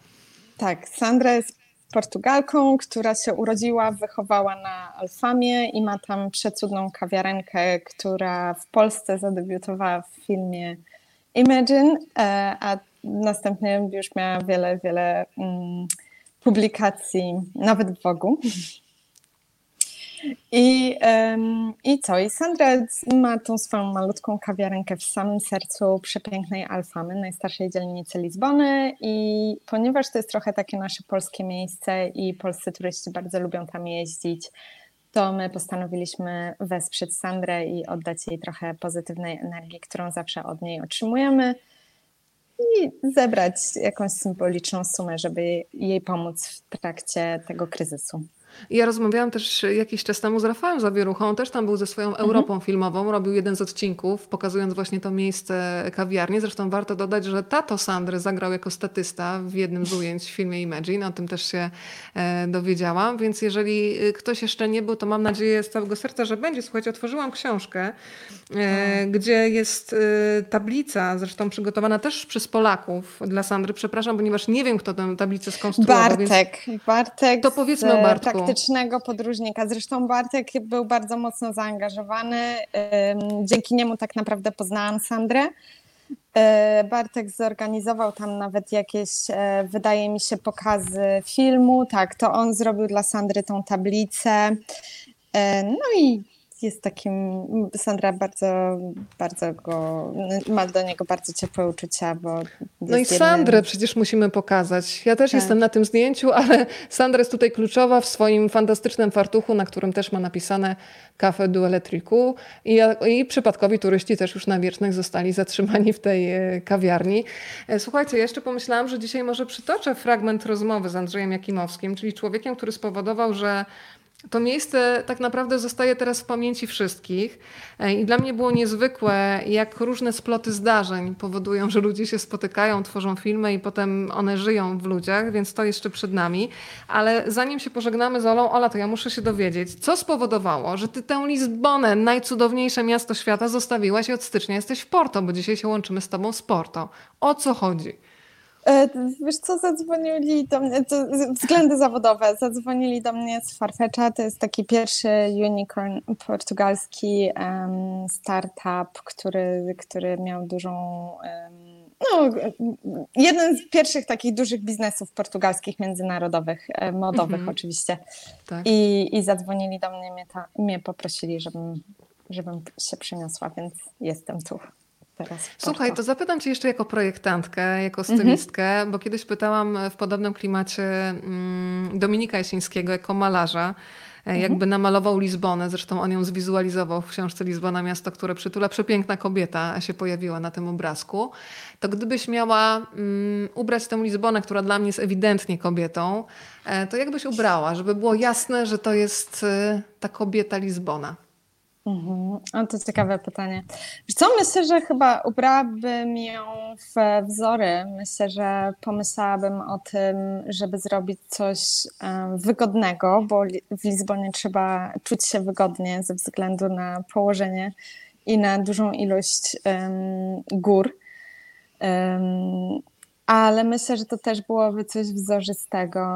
Tak, Sandra jest Portugalką, która się urodziła, wychowała na Alfamie i ma tam przecudną kawiarenkę, która w Polsce zadebiutowała w filmie Imagine, a następnie już miała wiele, wiele publikacji, nawet w Vogue'u. I, I co? I Sandra ma tą swoją malutką kawiarenkę w samym sercu przepięknej Alfamy, najstarszej dzielnicy Lizbony i ponieważ to jest trochę takie nasze polskie miejsce i polscy turyści bardzo lubią tam jeździć, to my postanowiliśmy wesprzeć Sandrę i oddać jej trochę pozytywnej energii, którą zawsze od niej otrzymujemy i zebrać jakąś symboliczną sumę, żeby jej pomóc w trakcie tego kryzysu. Ja rozmawiałam też jakiś czas temu z Rafałem Zawieruchą, też tam był ze swoją Europą mhm. filmową, robił jeden z odcinków, pokazując właśnie to miejsce kawiarni. Zresztą warto dodać, że tato Sandry zagrał jako statysta w jednym z ujęć w filmie Imagine, o tym też się e, dowiedziałam, więc jeżeli ktoś jeszcze nie był, to mam nadzieję z całego serca, że będzie. Słuchajcie, otworzyłam książkę, e, gdzie jest e, tablica, zresztą przygotowana też przez Polaków dla Sandry, przepraszam, ponieważ nie wiem, kto tę tablicę skonstruował. Bartek. Więc... Bartek. To powiedzmy o Bartku. Tak. Praktycznego podróżnika. Zresztą Bartek był bardzo mocno zaangażowany. Dzięki niemu tak naprawdę poznałam Sandrę. Bartek zorganizował tam nawet jakieś, wydaje mi się, pokazy filmu. Tak, to on zrobił dla Sandry tą tablicę. No i jest takim, Sandra bardzo, bardzo go, ma do niego bardzo ciepłe uczucia, bo... No i Sandrę przecież musimy pokazać. Ja też tak. jestem na tym zdjęciu, ale Sandra jest tutaj kluczowa w swoim fantastycznym fartuchu, na którym też ma napisane Café do Elétrico i, i przypadkowi turyści też już na Wiecznych zostali zatrzymani w tej kawiarni. Słuchajcie, ja jeszcze pomyślałam, że dzisiaj może przytoczę fragment rozmowy z Andrzejem Jakimowskim, czyli człowiekiem, który spowodował, że to miejsce tak naprawdę zostaje teraz w pamięci wszystkich i dla mnie było niezwykłe, jak różne sploty zdarzeń powodują, że ludzie się spotykają, tworzą filmy i potem one żyją w ludziach, więc to jeszcze przed nami. Ale zanim się pożegnamy z Olą, Ola, to ja muszę się dowiedzieć, co spowodowało, że ty tę Lizbonę, najcudowniejsze miasto świata, zostawiłaś i od stycznia jesteś w Porto, bo dzisiaj się łączymy z tobą z Porto. O co chodzi? Wiesz co, zadzwonili do mnie, to względy zawodowe, zadzwonili do mnie z Farfetcha, to jest taki pierwszy unicorn portugalski um, startup, który, który miał dużą, um, no jeden z pierwszych takich dużych biznesów portugalskich, międzynarodowych, modowych mhm. oczywiście. Tak. I, i zadzwonili do mnie, mnie, ta, mnie poprosili, żebym, żebym się przyniosła, więc jestem tu. Słuchaj, to zapytam cię jeszcze jako projektantkę, jako stylistkę, mm-hmm. bo kiedyś pytałam w podobnym klimacie mm, Dominika Jesińskiego jako malarza, mm-hmm. jakby namalował Lizbonę, zresztą on ją zwizualizował w książce Lizbona, miasto, które przytula, przepiękna kobieta się pojawiła na tym obrazku. To gdybyś miała mm, ubrać tę Lizbonę, która dla mnie jest ewidentnie kobietą, to jakbyś ubrała, żeby było jasne, że to jest ta kobieta Lizbona? Mhm. O, to ciekawe pytanie. Co? Myślę, że chyba ubrałabym ją w wzory. Myślę, że pomyślałabym o tym, żeby zrobić coś wygodnego, bo w Lizbonie trzeba czuć się wygodnie ze względu na położenie i na dużą ilość um, gór. Um, Ale myślę, że to też byłoby coś wzorzystego.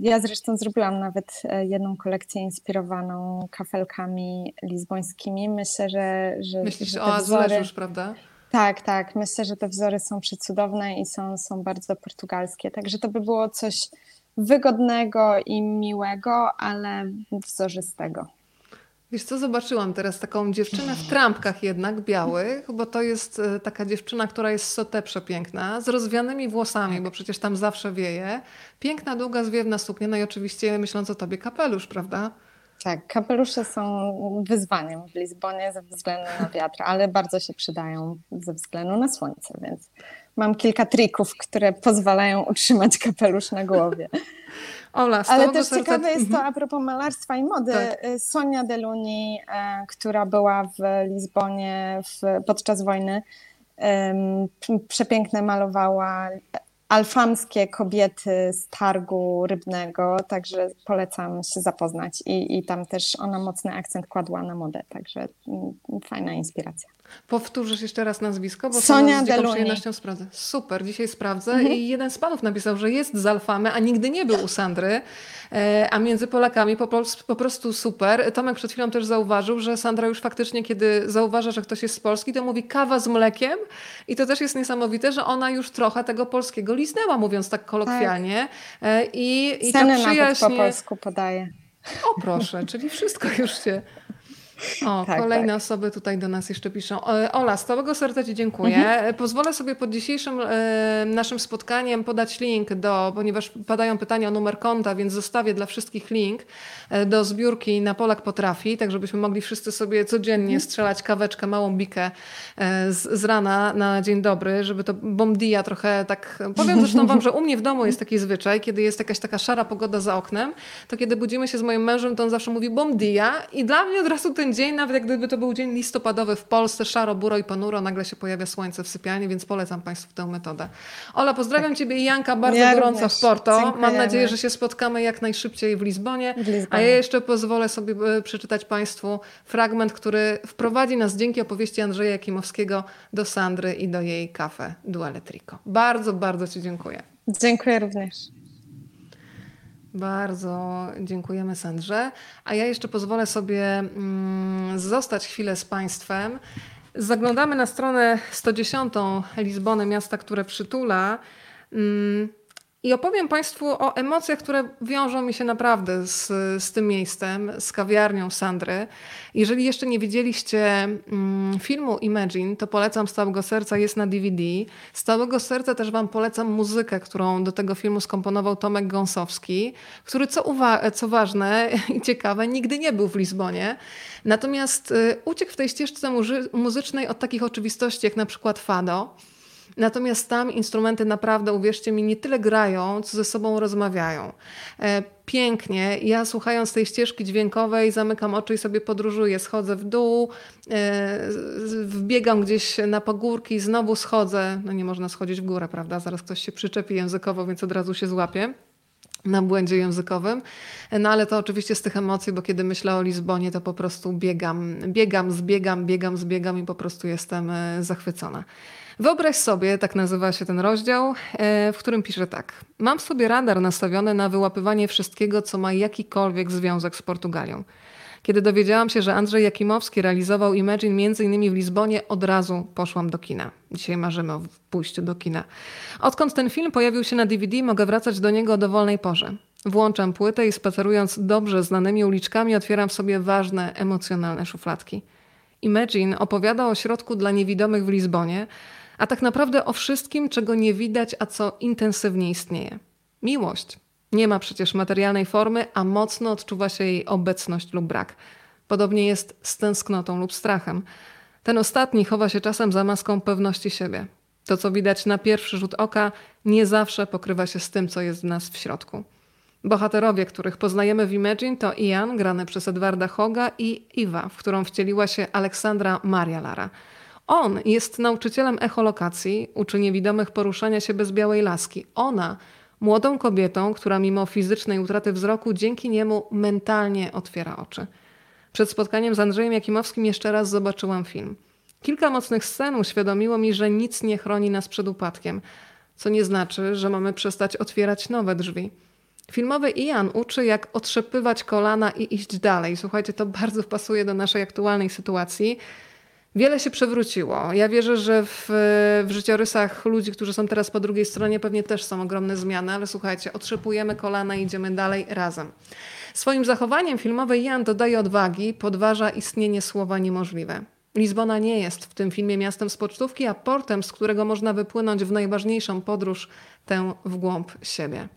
Ja zresztą zrobiłam nawet jedną kolekcję inspirowaną kafelkami lizbońskimi. Myślę, że... że Myślisz że o azuleżu już, prawda? Tak, tak. Myślę, że te wzory są przecudowne i są, są bardzo portugalskie. Także to by było coś wygodnego i miłego, ale wzorzystego. Wiesz co, zobaczyłam teraz taką dziewczynę w trampkach jednak białych, bo to jest taka dziewczyna, która jest sotę przepiękna, z rozwianymi włosami, bo przecież tam zawsze wieje. Piękna, długa, zwiewna suknia, no i oczywiście myśląc o tobie kapelusz, prawda? Tak, kapelusze są wyzwaniem w Lizbonie ze względu na wiatr, ale bardzo się przydają ze względu na słońce, więc mam kilka trików, które pozwalają utrzymać kapelusz na głowie. Ola, ale też serca... ciekawe jest to a propos malarstwa i mody. Tak. Sonia Deluni, która była w Lizbonie w, podczas wojny, um, przepięknie malowała alfamskie kobiety z targu rybnego, także polecam się zapoznać i, i tam też ona mocny akcent kładła na modę, także fajna inspiracja. Powtórzysz jeszcze raz nazwisko, bo Sonia Deluni. Z przyjemnością sprawdzę. Super, dzisiaj sprawdzę mhm. i jeden z panów napisał, że jest z Alfamy, a nigdy nie był u Sandry, a między Polakami po, po prostu super. Tomek przed chwilą też zauważył, że Sandra już faktycznie, kiedy zauważa, że ktoś jest z Polski, to mówi kawa z mlekiem i to też jest niesamowite, że ona już trochę tego polskiego liznęła, mówiąc tak kolokwialnie. Tak. I, i ta przyjaźń... po polsku podaje. O proszę, czyli wszystko już się... O, tak, kolejne tak. osoby tutaj do nas jeszcze piszą. Ola, z całego serca ci dziękuję. Mhm. Pozwolę sobie pod dzisiejszym y, naszym spotkaniem podać link do, ponieważ padają pytania o numer konta, więc zostawię dla wszystkich link y, do zbiórki na Polak Potrafi, tak żebyśmy mogli wszyscy sobie codziennie strzelać kaweczkę, małą bikę y, z, z rana na dzień dobry, żeby to bom dia trochę tak... Powiem zresztą wam, że u mnie w domu jest taki zwyczaj, kiedy jest jakaś taka szara pogoda za oknem, to kiedy budzimy się z moim mężem, to on zawsze mówi bom dia i dla mnie od razu ten dzień, nawet jak gdyby to był dzień listopadowy w Polsce, szaro, buro i ponuro, nagle się pojawia słońce w sypialni, więc polecam Państwu tę metodę. Ola, pozdrawiam tak. Ciebie i Janka bardzo ja gorąco również. W Porto. Dziękujemy. Mam nadzieję, że się spotkamy jak najszybciej w Lizbonie. w Lizbonie. A ja jeszcze pozwolę sobie przeczytać Państwu fragment, który wprowadzi nas dzięki opowieści Andrzeja Jakimowskiego do Sandry i do jej Café do Elétrico. Bardzo, bardzo ci dziękuję. Dziękuję również. Bardzo dziękujemy Sandrze, a ja jeszcze pozwolę sobie mm, zostać chwilę z Państwem Zaglądamy na stronę sto dziesiątą Lizbony, miasta, które przytula, i opowiem Państwu o emocjach, które wiążą mi się naprawdę z, z tym miejscem, z kawiarnią Sandry. Jeżeli jeszcze nie widzieliście filmu Imagine, to polecam z całego serca, jest na D V D. Z całego serca też Wam polecam muzykę, którą do tego filmu skomponował Tomek Gąsowski, który, co, uwa- co ważne i ciekawe, nigdy nie był w Lizbonie. Natomiast uciekł w tej ścieżce muzy- muzycznej od takich oczywistości jak na przykład fado. Natomiast tam instrumenty naprawdę, uwierzcie mi, nie tyle grają, co ze sobą rozmawiają. Pięknie. Ja słuchając tej ścieżki dźwiękowej zamykam oczy i sobie podróżuję. Schodzę w dół, wbiegam gdzieś na pagórki, znowu schodzę. No nie można schodzić w górę, prawda? Zaraz ktoś się przyczepi językowo, więc od razu się złapie na błędzie językowym. No ale to oczywiście z tych emocji, bo kiedy myślę o Lizbonie, to po prostu biegam, biegam, zbiegam, biegam, zbiegam i po prostu jestem zachwycona. Wyobraź sobie, tak nazywa się ten rozdział, w którym piszę tak. Mam w sobie radar nastawiony na wyłapywanie wszystkiego, co ma jakikolwiek związek z Portugalią. Kiedy dowiedziałam się, że Andrzej Jakimowski realizował Imagine między innymi w Lizbonie, od razu poszłam do kina. Dzisiaj marzymy o pójściu do kina. Odkąd ten film pojawił się na D V D, mogę wracać do niego o dowolnej porze. Włączam płytę i spacerując dobrze znanymi uliczkami, otwieram w sobie ważne, emocjonalne szufladki. Imagine opowiada o środku dla niewidomych w Lizbonie, a tak naprawdę o wszystkim, czego nie widać, a co intensywnie istnieje. Miłość. Nie ma przecież materialnej formy, a mocno odczuwa się jej obecność lub brak. Podobnie jest z tęsknotą lub strachem. Ten ostatni chowa się czasem za maską pewności siebie. To, co widać na pierwszy rzut oka, nie zawsze pokrywa się z tym, co jest w nas w środku. Bohaterowie, których poznajemy w Imagine, to Ian, grany przez Edwarda Hogga, i Iwa, w którą wcieliła się Aleksandra Maria Lara. On jest nauczycielem echolokacji, uczy niewidomych poruszania się bez białej laski. Ona, młodą kobietą, która mimo fizycznej utraty wzroku dzięki niemu mentalnie otwiera oczy. Przed spotkaniem z Andrzejem Jakimowskim jeszcze raz zobaczyłam film. Kilka mocnych scen uświadomiło mi, że nic nie chroni nas przed upadkiem, co nie znaczy, że mamy przestać otwierać nowe drzwi. Filmowy Ian uczy, jak otrzepywać kolana i iść dalej. Słuchajcie, to bardzo pasuje do naszej aktualnej sytuacji. Wiele się przewróciło. Ja wierzę, że w, w życiorysach ludzi, którzy są teraz po drugiej stronie, pewnie też są ogromne zmiany, ale słuchajcie, otrzepujemy kolana i idziemy dalej razem. Swoim zachowaniem filmowy Jan dodaje odwagi, podważa istnienie słowa niemożliwe. Lizbona nie jest w tym filmie miastem z pocztówki, a portem, z którego można wypłynąć w najważniejszą podróż, tę w głąb siebie.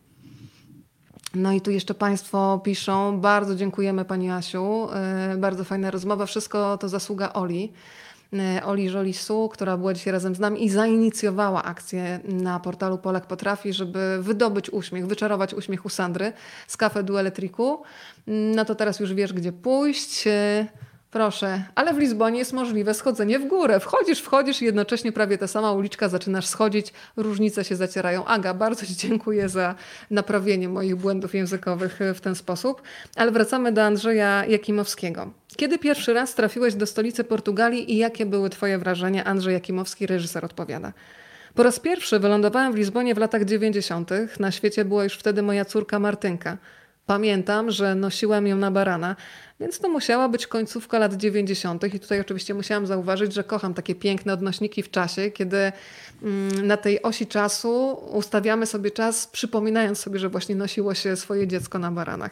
No i tu jeszcze Państwo piszą, bardzo dziękujemy Pani Asiu, yy, bardzo fajna rozmowa, wszystko to zasługa Oli, yy, Oli Żolisu, która była dzisiaj razem z nami i zainicjowała akcję na portalu Polak Potrafi, żeby wydobyć uśmiech, wyczarować uśmiech u Sandry z Café do Elétrico. Yy, no to teraz już wiesz, gdzie pójść. Yy, Proszę, ale w Lizbonie jest możliwe schodzenie w górę. Wchodzisz, wchodzisz i jednocześnie prawie ta sama uliczka zaczynasz schodzić. Różnice się zacierają. Aga, bardzo Ci dziękuję za naprawienie moich błędów językowych w ten sposób. Ale wracamy do Andrzeja Jakimowskiego. Kiedy pierwszy raz trafiłeś do stolicy Portugalii i jakie były Twoje wrażenia? Andrzej Jakimowski, reżyser, odpowiada. Po raz pierwszy wylądowałem w Lizbonie w latach dziewięćdziesiątych. Na świecie była już wtedy moja córka Martynka. Pamiętam, że nosiłam ją na barana, więc to musiała być końcówka lat dziewięćdziesiątych. I tutaj oczywiście musiałam zauważyć, że kocham takie piękne odnośniki w czasie, kiedy na tej osi czasu ustawiamy sobie czas, przypominając sobie, że właśnie nosiło się swoje dziecko na baranach.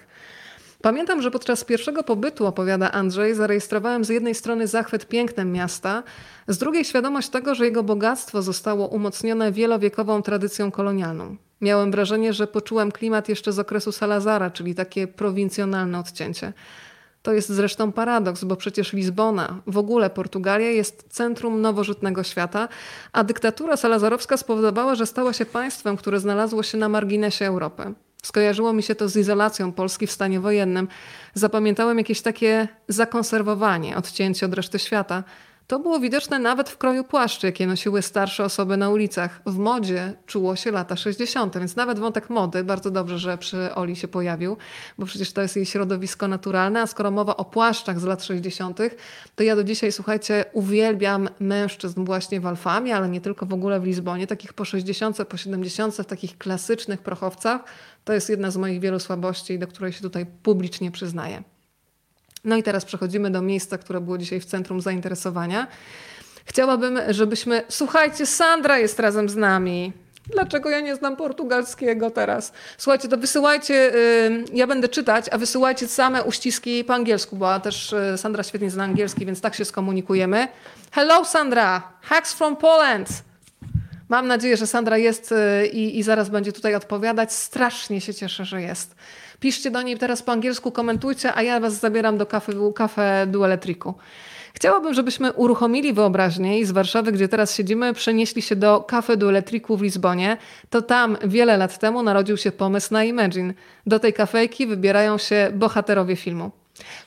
Pamiętam, że podczas pierwszego pobytu, opowiada Andrzej, zarejestrowałem z jednej strony zachwyt pięknem miasta, z drugiej świadomość tego, że jego bogactwo zostało umocnione wielowiekową tradycją kolonialną. Miałem wrażenie, że poczułem klimat jeszcze z okresu Salazara, czyli takie prowincjonalne odcięcie. To jest zresztą paradoks, bo przecież Lizbona, w ogóle Portugalia, jest centrum nowożytnego świata, a dyktatura salazarowska spowodowała, że stała się państwem, które znalazło się na marginesie Europy. Skojarzyło mi się to z izolacją Polski w stanie wojennym. Zapamiętałem jakieś takie zakonserwowanie, odcięcie od reszty świata. To było widoczne nawet w kroju płaszczy, jakie nosiły starsze osoby na ulicach. W modzie czuło się lata sześćdziesiąte, więc nawet wątek mody, bardzo dobrze, że przy Oli się pojawił, bo przecież to jest jej środowisko naturalne, a skoro mowa o płaszczach z lat sześćdziesiątych, to ja do dzisiaj, słuchajcie, uwielbiam mężczyzn właśnie w Alfamie, ale nie tylko, w ogóle w Lizbonie, takich po sześćdziesiątce, po siedemdziesiątce, w takich klasycznych prochowcach. To jest jedna z moich wielu słabości, do której się tutaj publicznie przyznaję. No i teraz przechodzimy do miejsca, które było dzisiaj w centrum zainteresowania. Chciałabym, żebyśmy... Słuchajcie, Sandra jest razem z nami. Dlaczego ja nie znam portugalskiego teraz? Słuchajcie, to wysyłajcie, yy, ja będę czytać, a wysyłajcie same uściski po angielsku, bo też yy, Sandra świetnie zna angielski, więc tak się skomunikujemy. Hello Sandra, hacks from Poland. Mam nadzieję, że Sandra jest yy, i zaraz będzie tutaj odpowiadać. Strasznie się cieszę, że jest. Piszcie do niej teraz po angielsku, komentujcie, a ja was zabieram do Café do Elétrico. Chciałabym, żebyśmy uruchomili wyobraźnię i z Warszawy, gdzie teraz siedzimy, przenieśli się do Café do Elétrico w Lizbonie. To tam wiele lat temu narodził się pomysł na Imagine. Do tej kafejki wybierają się bohaterowie filmu.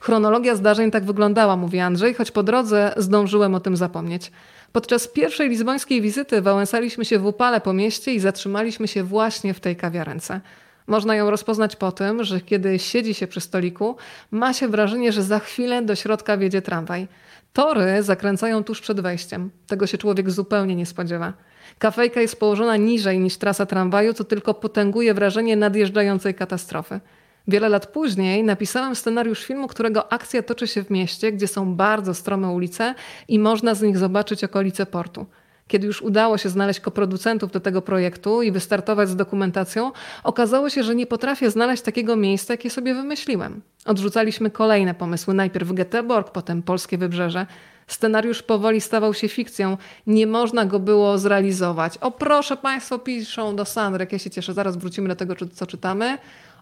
Chronologia zdarzeń tak wyglądała, mówi Andrzej, choć po drodze zdążyłem o tym zapomnieć. Podczas pierwszej lizbońskiej wizyty wałęsaliśmy się w upale po mieście i zatrzymaliśmy się właśnie w tej kawiarence. Można ją rozpoznać po tym, że kiedy siedzi się przy stoliku, ma się wrażenie, że za chwilę do środka wjedzie tramwaj. Tory zakręcają tuż przed wejściem. Tego się człowiek zupełnie nie spodziewa. Kafejka jest położona niżej niż trasa tramwaju, co tylko potęguje wrażenie nadjeżdżającej katastrofy. Wiele lat później napisałem scenariusz filmu, którego akcja toczy się w mieście, gdzie są bardzo strome ulice i można z nich zobaczyć okolice portu. Kiedy już udało się znaleźć koproducentów do tego projektu i wystartować z dokumentacją, okazało się, że nie potrafię znaleźć takiego miejsca, jakie sobie wymyśliłem. Odrzucaliśmy kolejne pomysły, najpierw Göteborg, potem polskie wybrzeże. Scenariusz powoli stawał się fikcją, nie można go było zrealizować. O proszę Państwo, piszą do Sandry, ja się cieszę, zaraz wrócimy do tego, co czytamy.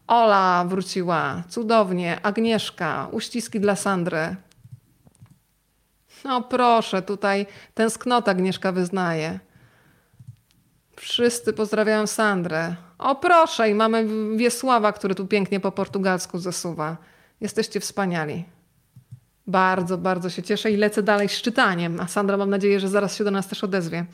Ola wróciła, cudownie, Agnieszka, uściski dla Sandry. No proszę, tutaj tęsknota Agnieszka wyznaje. Wszyscy pozdrawiają Sandrę. O proszę, i mamy Wiesława, który tu pięknie po portugalsku zasuwa. Jesteście wspaniali. Bardzo, bardzo się cieszę i lecę dalej z czytaniem. A Sandra, mam nadzieję, że zaraz się do nas też odezwie.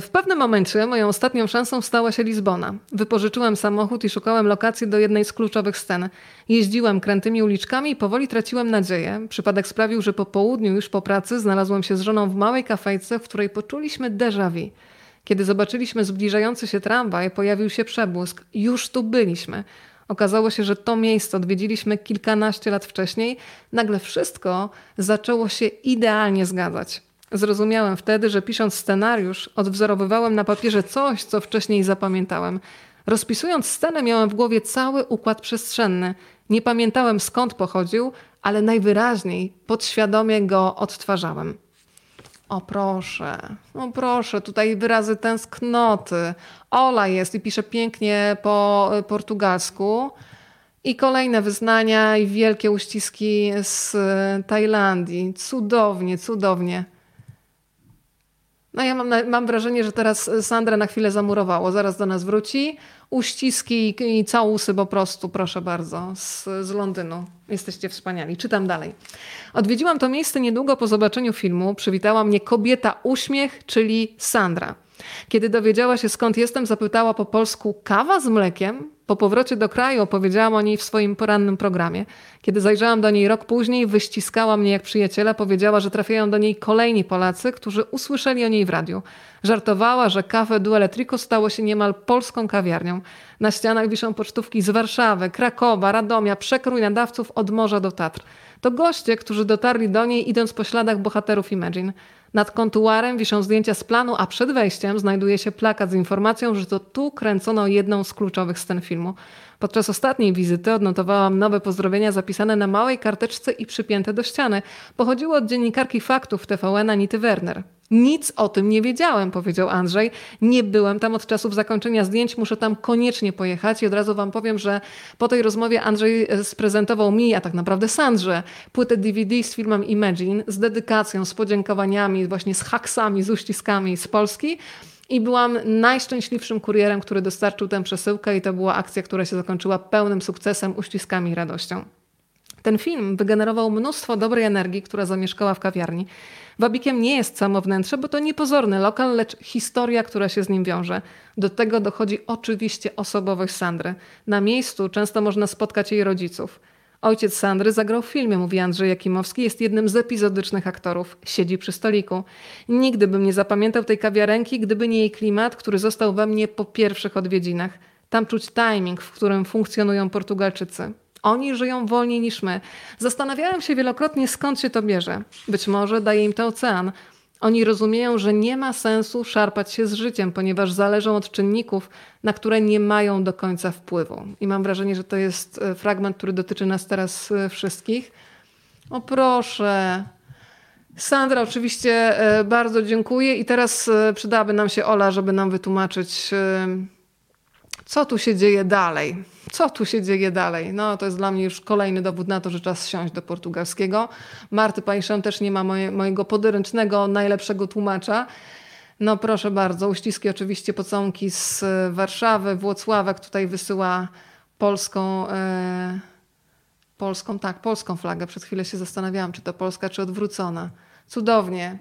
W pewnym momencie moją ostatnią szansą stała się Lizbona. Wypożyczyłem samochód i szukałem lokacji do jednej z kluczowych scen. Jeździłem krętymi uliczkami i powoli traciłem nadzieję. Przypadek sprawił, że po południu już po pracy znalazłem się z żoną w małej kafejce, w której poczuliśmy déjà vu. Kiedy zobaczyliśmy zbliżający się tramwaj, pojawił się przebłysk. Już tu byliśmy. Okazało się, że to miejsce odwiedziliśmy kilkanaście lat wcześniej. Nagle wszystko zaczęło się idealnie zgadzać. Zrozumiałem wtedy, że pisząc scenariusz, odwzorowywałem na papierze coś, co wcześniej zapamiętałem. Rozpisując scenę, miałem w głowie cały układ przestrzenny. Nie pamiętałem, skąd pochodził, ale najwyraźniej podświadomie go odtwarzałem. O proszę, o proszę, tutaj wyrazy tęsknoty. Ola jest i pisze pięknie po portugalsku. I kolejne wyznania i wielkie uściski z Tajlandii. Cudownie, cudownie. No ja mam, mam wrażenie, że teraz Sandra na chwilę zamurowało. Zaraz do nas wróci. Uściski i całusy po prostu, proszę bardzo, z, z Londynu. Jesteście wspaniali. Czytam dalej. Odwiedziłam to miejsce niedługo po zobaczeniu filmu. Przywitała mnie kobieta uśmiech, czyli Sandra. Kiedy dowiedziała się, skąd jestem, zapytała po polsku: kawa z mlekiem? Po powrocie do kraju opowiedziałam o niej w swoim porannym programie. Kiedy zajrzałam do niej rok później, wyściskała mnie jak przyjaciela, powiedziała, że trafiają do niej kolejni Polacy, którzy usłyszeli o niej w radiu. Żartowała, że Café do Elétrico stało się niemal polską kawiarnią. Na ścianach wiszą pocztówki z Warszawy, Krakowa, Radomia, przekrój nadawców od morza do Tatr. To goście, którzy dotarli do niej idąc po śladach bohaterów Imagine. Nad kontuarem wiszą zdjęcia z planu, a przed wejściem znajduje się plakat z informacją, że to tu kręcono jedną z kluczowych scen filmu. Podczas ostatniej wizyty odnotowałam nowe pozdrowienia zapisane na małej karteczce i przypięte do ściany. Pochodziło od dziennikarki Faktów T V N Anity Werner. Nic o tym nie wiedziałem, powiedział Andrzej. Nie byłem tam od czasów zakończenia zdjęć, muszę tam koniecznie pojechać i od razu wam powiem, że po tej rozmowie Andrzej sprezentował mi, a tak naprawdę Sandrze, płytę D V D z filmem Imagine z dedykacją, z podziękowaniami, właśnie z haksami, z uściskami z Polski. I byłam najszczęśliwszym kurierem, który dostarczył tę przesyłkę i to była akcja, która się zakończyła pełnym sukcesem, uściskami i radością. Ten film wygenerował mnóstwo dobrej energii, która zamieszkała w kawiarni. Wabikiem nie jest samo wnętrze, bo to niepozorny lokal, lecz historia, która się z nim wiąże. Do tego dochodzi oczywiście osobowość Sandry. Na miejscu często można spotkać jej rodziców. Ojciec Sandry zagrał w filmie, mówi Andrzej Jakimowski, jest jednym z epizodycznych aktorów. Siedzi przy stoliku. Nigdy bym nie zapamiętał tej kawiarenki, gdyby nie jej klimat, który został we mnie po pierwszych odwiedzinach. Tam czuć timing, w którym funkcjonują Portugalczycy. Oni żyją wolniej niż my. Zastanawiałem się wielokrotnie, skąd się to bierze. Być może daje im to ocean. Oni rozumieją, że nie ma sensu szarpać się z życiem, ponieważ zależą od czynników, na które nie mają do końca wpływu. I mam wrażenie, że to jest fragment, który dotyczy nas teraz wszystkich. O proszę... Sandra, oczywiście bardzo dziękuję i teraz przydałaby nam się Ola, żeby nam wytłumaczyć, co tu się dzieje dalej. Co tu się dzieje dalej? No to jest dla mnie już kolejny dowód na to, że czas siąść do portugalskiego. Marty Pajszan też nie ma moje, mojego podręcznego, najlepszego tłumacza. No proszę bardzo, uściski oczywiście, pocałunki z Warszawy. Włocławek tutaj wysyła polską... Yy... Polską, tak, polską flagę. Przed chwilę się zastanawiałam, czy to polska, czy odwrócona. Cudownie.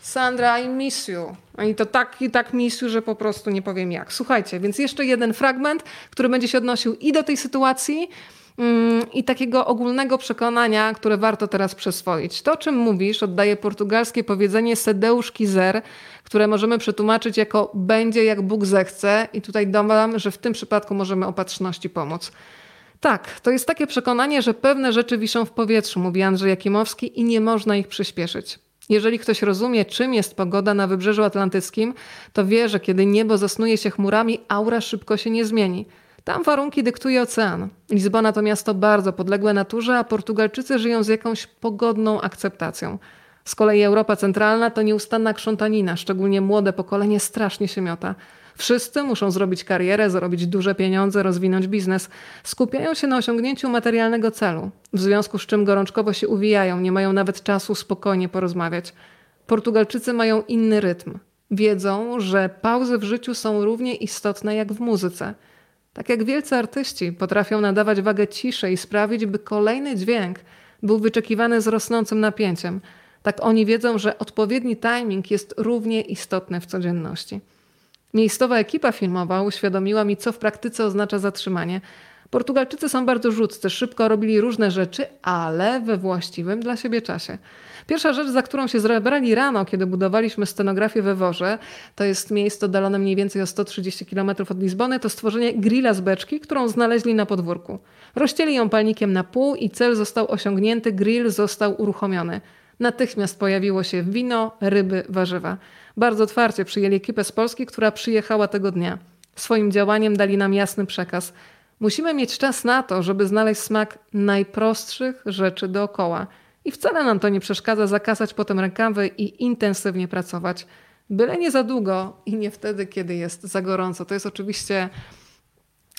Sandra, I miss you. I to tak i tak miss you, że po prostu nie powiem jak. Słuchajcie, więc jeszcze jeden fragment, który będzie się odnosił i do tej sytuacji, yy, i takiego ogólnego przekonania, które warto teraz przyswoić. To, o czym mówisz, oddaje portugalskie powiedzenie Sedeusz quiser, które możemy przetłumaczyć jako będzie jak Bóg zechce. I tutaj dodam, że w tym przypadku możemy opatrzności pomóc. Tak, to jest takie przekonanie, że pewne rzeczy wiszą w powietrzu, mówi Andrzej Jakimowski, i nie można ich przyspieszyć. Jeżeli ktoś rozumie, czym jest pogoda na Wybrzeżu Atlantyckim, to wie, że kiedy niebo zasnuje się chmurami, aura szybko się nie zmieni. Tam warunki dyktuje ocean. Lizbona to miasto bardzo podległe naturze, a Portugalczycy żyją z jakąś pogodną akceptacją. Z kolei Europa Centralna to nieustanna krzątanina, szczególnie młode pokolenie strasznie się miota. Wszyscy muszą zrobić karierę, zarobić duże pieniądze, rozwinąć biznes. Skupiają się na osiągnięciu materialnego celu, w związku z czym gorączkowo się uwijają, nie mają nawet czasu spokojnie porozmawiać. Portugalczycy mają inny rytm. Wiedzą, że pauzy w życiu są równie istotne jak w muzyce. Tak jak wielcy artyści potrafią nadawać wagę ciszy i sprawić, by kolejny dźwięk był wyczekiwany z rosnącym napięciem, tak oni wiedzą, że odpowiedni timing jest równie istotny w codzienności. Miejscowa ekipa filmowa uświadomiła mi, co w praktyce oznacza zatrzymanie. Portugalczycy są bardzo rzutcy, szybko robili różne rzeczy, ale we właściwym dla siebie czasie. Pierwsza rzecz, za którą się zabrali rano, kiedy budowaliśmy scenografię we Worze, to jest miejsce oddalone mniej więcej o sto trzydzieści kilometrów od Lizbony, to stworzenie grilla z beczki, którą znaleźli na podwórku. Rozcięli ją palnikiem na pół i cel został osiągnięty, grill został uruchomiony. Natychmiast pojawiło się wino, ryby, warzywa. Bardzo otwarcie przyjęli ekipę z Polski, która przyjechała tego dnia. Swoim działaniem dali nam jasny przekaz. Musimy mieć czas na to, żeby znaleźć smak najprostszych rzeczy dookoła. I wcale nam to nie przeszkadza zakasać potem rękawy i intensywnie pracować. Byle nie za długo i nie wtedy, kiedy jest za gorąco. To jest oczywiście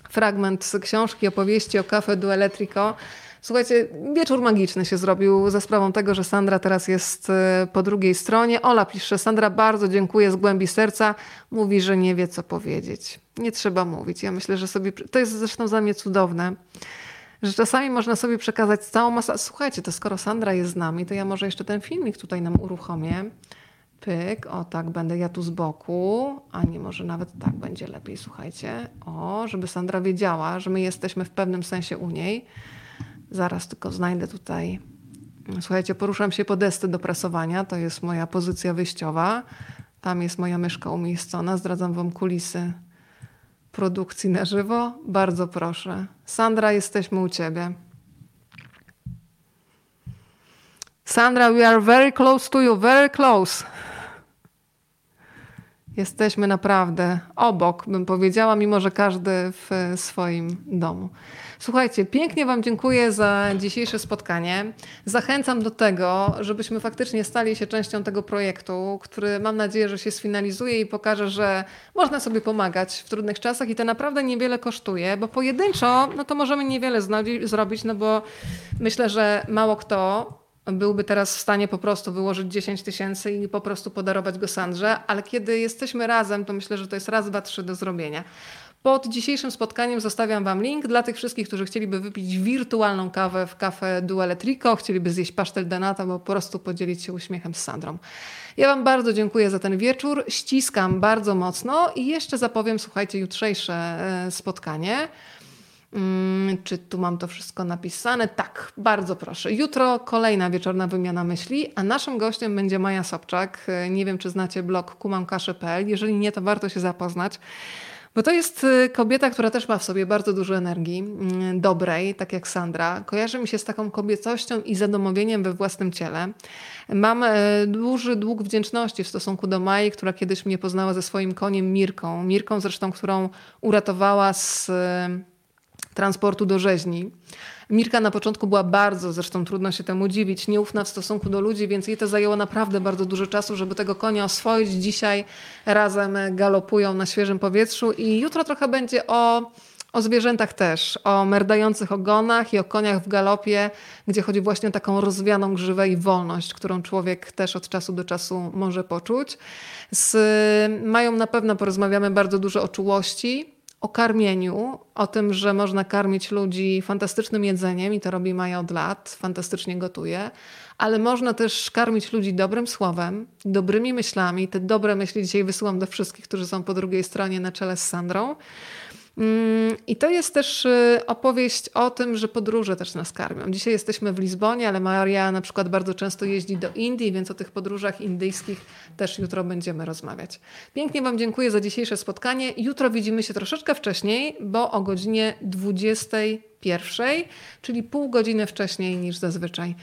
fragment z książki, opowieści o Café do Elétrico. Słuchajcie, wieczór magiczny się zrobił za sprawą tego, że Sandra teraz jest po drugiej stronie. Ola pisze, Sandra bardzo dziękuję z głębi serca. Mówi, że nie wie co powiedzieć. Nie trzeba mówić. Ja myślę, że sobie... To jest zresztą dla mnie cudowne, że czasami można sobie przekazać całą masę... Słuchajcie, to skoro Sandra jest z nami, to ja może jeszcze ten filmik tutaj nam uruchomię. Pyk, o tak, będę ja tu z boku, a nie, może nawet tak będzie lepiej, słuchajcie. O, żeby Sandra wiedziała, że my jesteśmy w pewnym sensie u niej. Zaraz tylko znajdę tutaj. Słuchajcie, poruszam się po desce do prasowania. To jest moja pozycja wyjściowa. Tam jest moja myszka umiejscona. Zdradzam wam kulisy produkcji na żywo. Bardzo proszę. Sandra, jesteśmy u ciebie. Sandra, we are very close to you. Very close. Jesteśmy naprawdę obok, bym powiedziała, mimo że każdy w swoim domu. Słuchajcie, pięknie wam dziękuję za dzisiejsze spotkanie. Zachęcam do tego, żebyśmy faktycznie stali się częścią tego projektu, który mam nadzieję, że się sfinalizuje i pokaże, że można sobie pomagać w trudnych czasach i to naprawdę niewiele kosztuje, bo pojedynczo no to możemy niewiele zrobić, no bo myślę, że mało kto byłby teraz w stanie po prostu wyłożyć dziesięć tysięcy i po prostu podarować go Sandrze, ale kiedy jesteśmy razem, to myślę, że to jest raz, dwa, trzy do zrobienia. Pod dzisiejszym spotkaniem zostawiam wam link dla tych wszystkich, którzy chcieliby wypić wirtualną kawę w Café do Elétrico, chcieliby zjeść pastel de nata, bo po prostu podzielić się uśmiechem z Sandrą. Ja wam bardzo dziękuję za ten wieczór, ściskam bardzo mocno i jeszcze zapowiem, słuchajcie, jutrzejsze spotkanie. Hmm, czy tu mam to wszystko napisane? Tak, bardzo proszę. Jutro kolejna wieczorna wymiana myśli, a naszym gościem będzie Maja Sobczak. Nie wiem, czy znacie blog kumam kaszę kropka pe el. Jeżeli nie, to warto się zapoznać, Bo to jest kobieta, która też ma w sobie bardzo dużo energii, dobrej, tak jak Sandra. Kojarzy mi się z taką kobiecością i zadomowieniem we własnym ciele. Mam duży dług wdzięczności w stosunku do Maji, która kiedyś mnie poznała ze swoim koniem Mirką. Mirką zresztą, którą uratowała z transportu do rzeźni. Mirka na początku była bardzo, zresztą trudno się temu dziwić, nieufna w stosunku do ludzi, więc jej to zajęło naprawdę bardzo dużo czasu, żeby tego konia oswoić. Dzisiaj razem galopują na świeżym powietrzu i jutro trochę będzie o, o zwierzętach też, o merdających ogonach i o koniach w galopie, gdzie chodzi właśnie o taką rozwianą grzywę i wolność, którą człowiek też od czasu do czasu może poczuć. Z Mają na pewno porozmawiamy bardzo dużo o czułości, o karmieniu, o tym, że można karmić ludzi fantastycznym jedzeniem i to robi Maja od lat, fantastycznie gotuje, ale można też karmić ludzi dobrym słowem, dobrymi myślami. Te dobre myśli dzisiaj wysyłam do wszystkich, którzy są po drugiej stronie na czele z Sandrą. I to jest też opowieść o tym, że podróże też nas karmią. Dzisiaj jesteśmy w Lizbonie, ale Maria na przykład bardzo często jeździ do Indii, więc o tych podróżach indyjskich też jutro będziemy rozmawiać. Pięknie Wam dziękuję za dzisiejsze spotkanie. Jutro widzimy się troszeczkę wcześniej, bo o godzinie dwudziestej pierwszej, czyli pół godziny wcześniej niż zazwyczaj.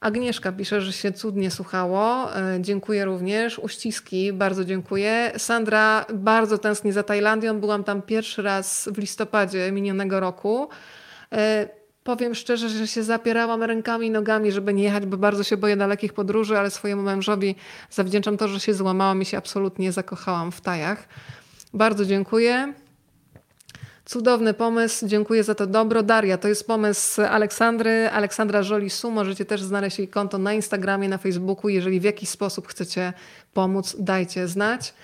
Agnieszka pisze, że się cudnie słuchało. Dziękuję również. Uściski, bardzo dziękuję. Sandra, bardzo tęsknię za Tajlandią. Byłam tam pierwszy raz w listopadzie minionego roku. Powiem szczerze, że się zapierałam rękami i nogami, żeby nie jechać, bo bardzo się boję dalekich podróży, ale swojemu mężowi zawdzięczam to, że się złamałam i się absolutnie zakochałam w Tajach. Bardzo dziękuję. Cudowny pomysł, dziękuję za to dobro. Daria, to jest pomysł Aleksandry, Aleksandra Żolisu. Możecie też znaleźć jej konto na Instagramie, na Facebooku. Jeżeli w jakiś sposób chcecie pomóc, dajcie znać.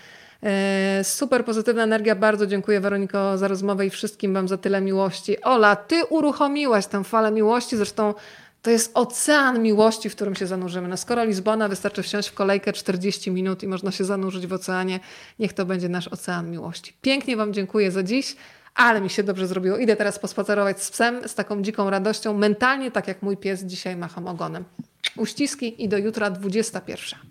Super pozytywna energia, bardzo dziękuję Weroniko za rozmowę i wszystkim Wam za tyle miłości. Ola, Ty uruchomiłaś tę falę miłości, zresztą to jest ocean miłości, w którym się zanurzymy. No skoro Lizbona, wystarczy wsiąść w kolejkę czterdzieści minut i można się zanurzyć w oceanie. Niech to będzie nasz ocean miłości. Pięknie Wam dziękuję za dziś. Ale mi się dobrze zrobiło. Idę teraz pospacerować z psem, z taką dziką radością, mentalnie tak jak mój pies dzisiaj macham ogonem. Uściski i do jutra dwudziesta pierwsza.